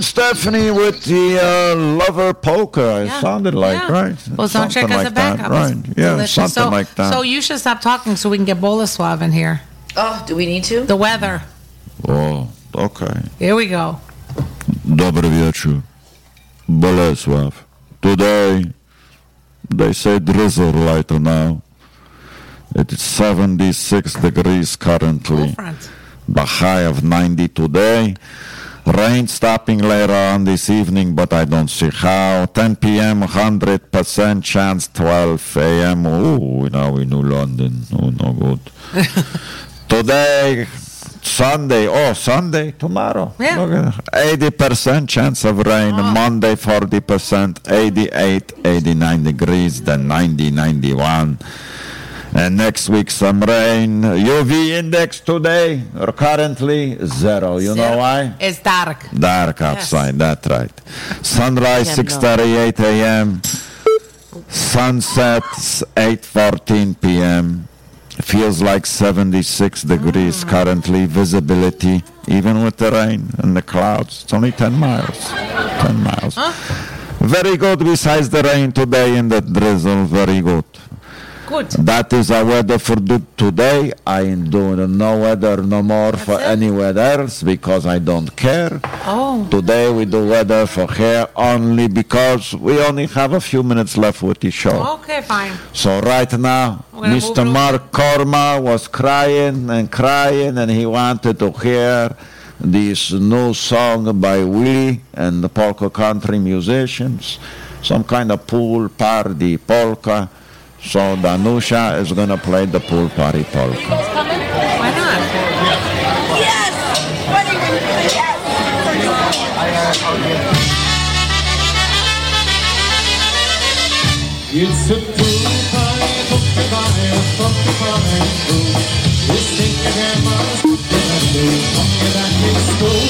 Stephanie with the Lover Polka. It sounded like, right? Well, don't check as a backup. Right. Yeah, something like that. So you should stop talking so we can get Bolesław in here. Oh, do we need to? The weather. Oh, okay. Here we go. Dobry wieczór, Bolesław. Today, they say drizzle later now. It is 76 degrees currently. The high of 90 today. Rain stopping later on this evening, but I don't see how. 10 p.m., 100% chance, 12 a.m. Oh, now we know London. Oh, no good. Today, Sunday, tomorrow. Yeah. 80% chance of rain. Oh. Monday, 40%, 88, 89 degrees, then 90, 91. And next week, some rain. UV index today, or currently, zero. You know why? It's dark. Dark outside, that's right. Sunrise, 6:38 a.m. Sunset, 8:14 p.m. Feels like 76 degrees currently. Visibility, even with the rain and the clouds. It's only 10 miles. Very good besides the rain today and the drizzle. Very good. Good. That is our weather for today. I do no weather no more. That's for it. Anywhere else, because I don't care. Oh. Today we do weather for here only because we only have a few minutes left with the show. Okay, fine. So right now, Mr. Mark Korma was crying and he wanted to hear this new song by Willie and the Polka Country Musicians, some kind of pool party polka. So Danusha is gonna play the pool party polka. Why not? Yes! It's a pool party, polka party, polka party pool. We're singing grandma's polka back in school.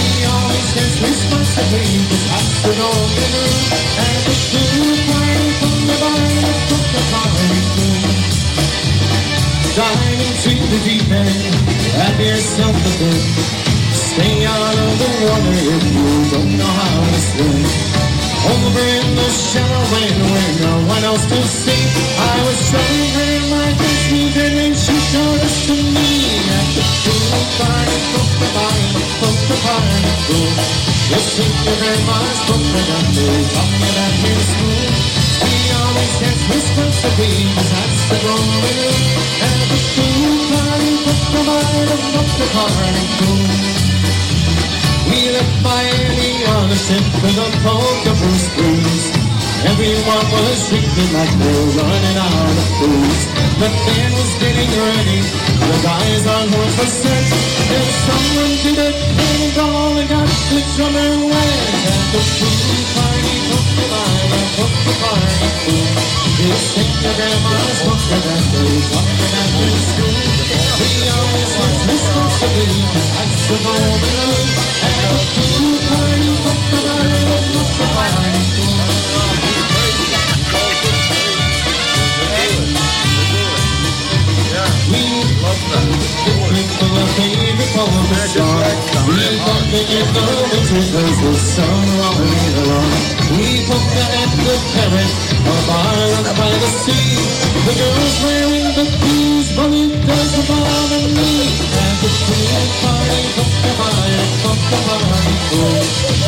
We always dance responsibly, cause that's the normal rule. And the pool party, polka party, polka party pool. Dive into the deep end, have yourself a good. Stay out of the water if you don't know how to swim. Over in the shallow end where no one else to see, I was showing her my best move and then she showed us to me. At the pool party, polka party, polka party pool. Listen to grandma's polka country, talking about your school. We always dance responsibly, cause that's the goal we do. At the pool party, polka party, polka party pool. We left Miami on a ship with a polka blues cruise. Everyone was drinking like we were running out of booze. The band was getting ready, the guys on horse were set. Then someone did a thing all and got the drummer wet. At the pool party, polka party, polka party pool. We'll sing your grandma's polka country, polka country school. We always want responsibly, that's the goal we love. We polka at the terrace, a bar up by the sea. The girls wearing the blues, but it doesn't bother me. At the pool party, polka party, polka party pool.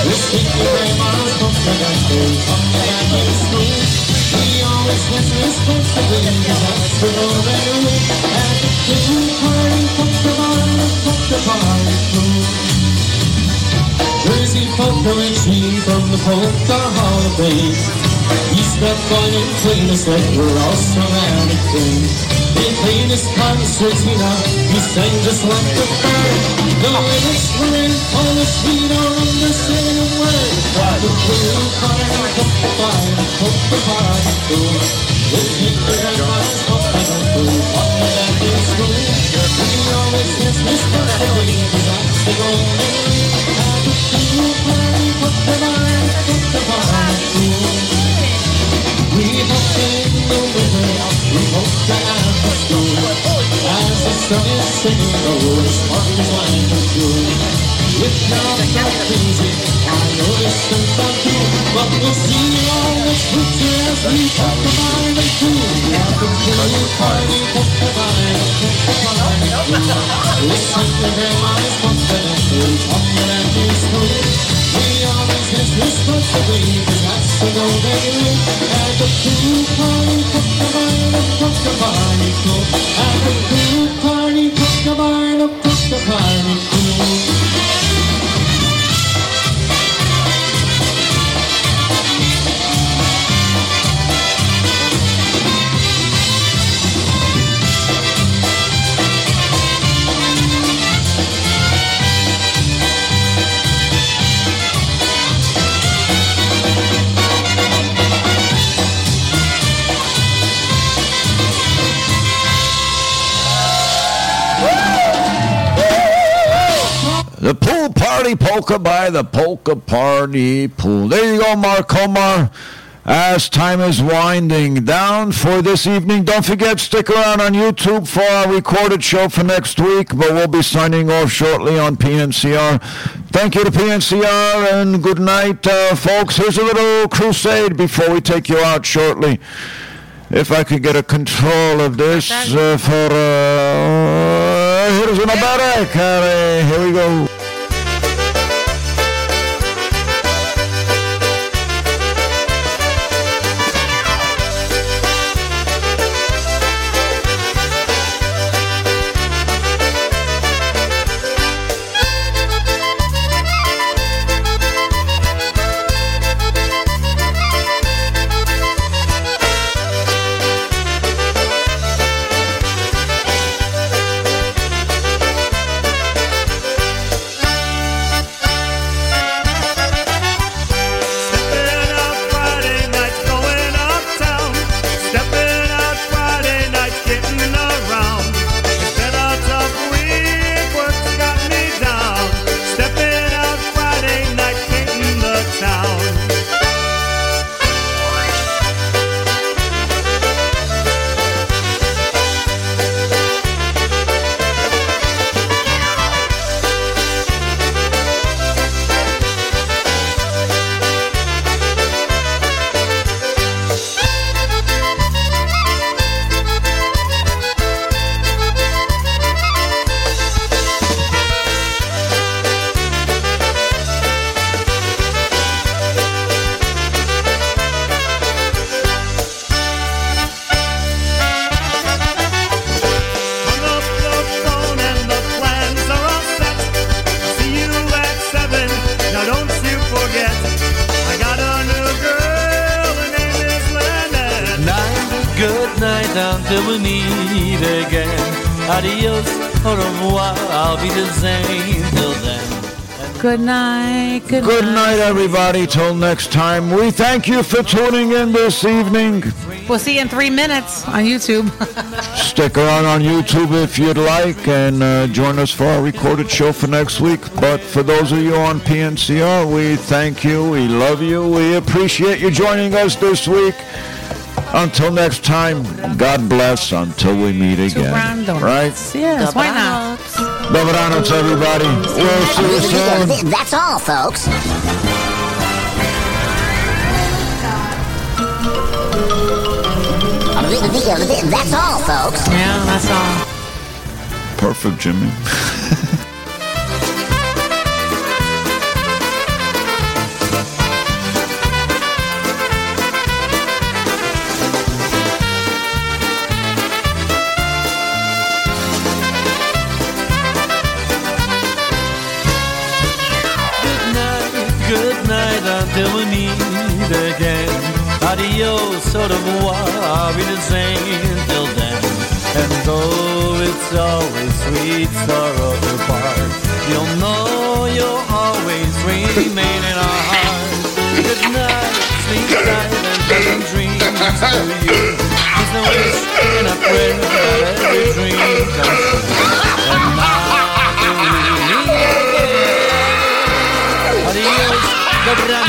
We sing the grandma's polka country, polka country school. We always dress responsibly, that's the rule they do. At the pool party, polka party, polka party pool. Jersey polka and she from the polka hall of fame. East up on and clean us like we're all surrounded clean. They played us concerts, we know, we sang just like the bird. The lyrics were in Polish, we don't understand a word. The pool party, polka party, polka party pool. We'll take the grandma's polka country, polka country school. We always dance responsibly, cause that's the goal. We hope in the winter, we hope to have a school. As the sun is singing, the world sparkles like a jewel. With all the music, I know this is not true, but we'll see all the future as we talk about it too. We have a pool party, polka party, polka party pool. Listen to grandma's polka country, polka country school. We always get responsibly, cause that's the goal they do. At the pool party, polka party, polka party pool. At the pool party, polka party, polka party pool. The pool party polka by the polka party pool. There you go, Mark Omar. As time is winding down for this evening, don't forget, stick around on YouTube for our recorded show for next week, but we'll be signing off shortly on PNCR. Thank you to PNCR, and good night, folks. Here's a little crusade before we take you out shortly. If I could get a control of this for... Here's an Abarak. Here we go. Everybody, till next time, we thank you for tuning in this evening. We'll see you in 3 minutes on YouTube. Stick around on YouTube if you'd like, and join us for our recorded show for next week. But for those of you on PNCR, we thank you, we love you, we appreciate you joining us this week. Until next time, God bless until we meet again. Right? Yes, why not? Dobranoc, everybody. We'll see you soon. That's all, folks. That's all, folks. Yeah, that's all. Perfect, Jimmy. Good night until we meet again. Adios, sort of I'll be the same till then. And though it's always sweet sorrow to part, you'll know you'll always remain in our hearts. Good night, sleep tight and pleasant dreams to you. There's no wish in a prayer, but every dream comes true. And now, adios, dobranoc.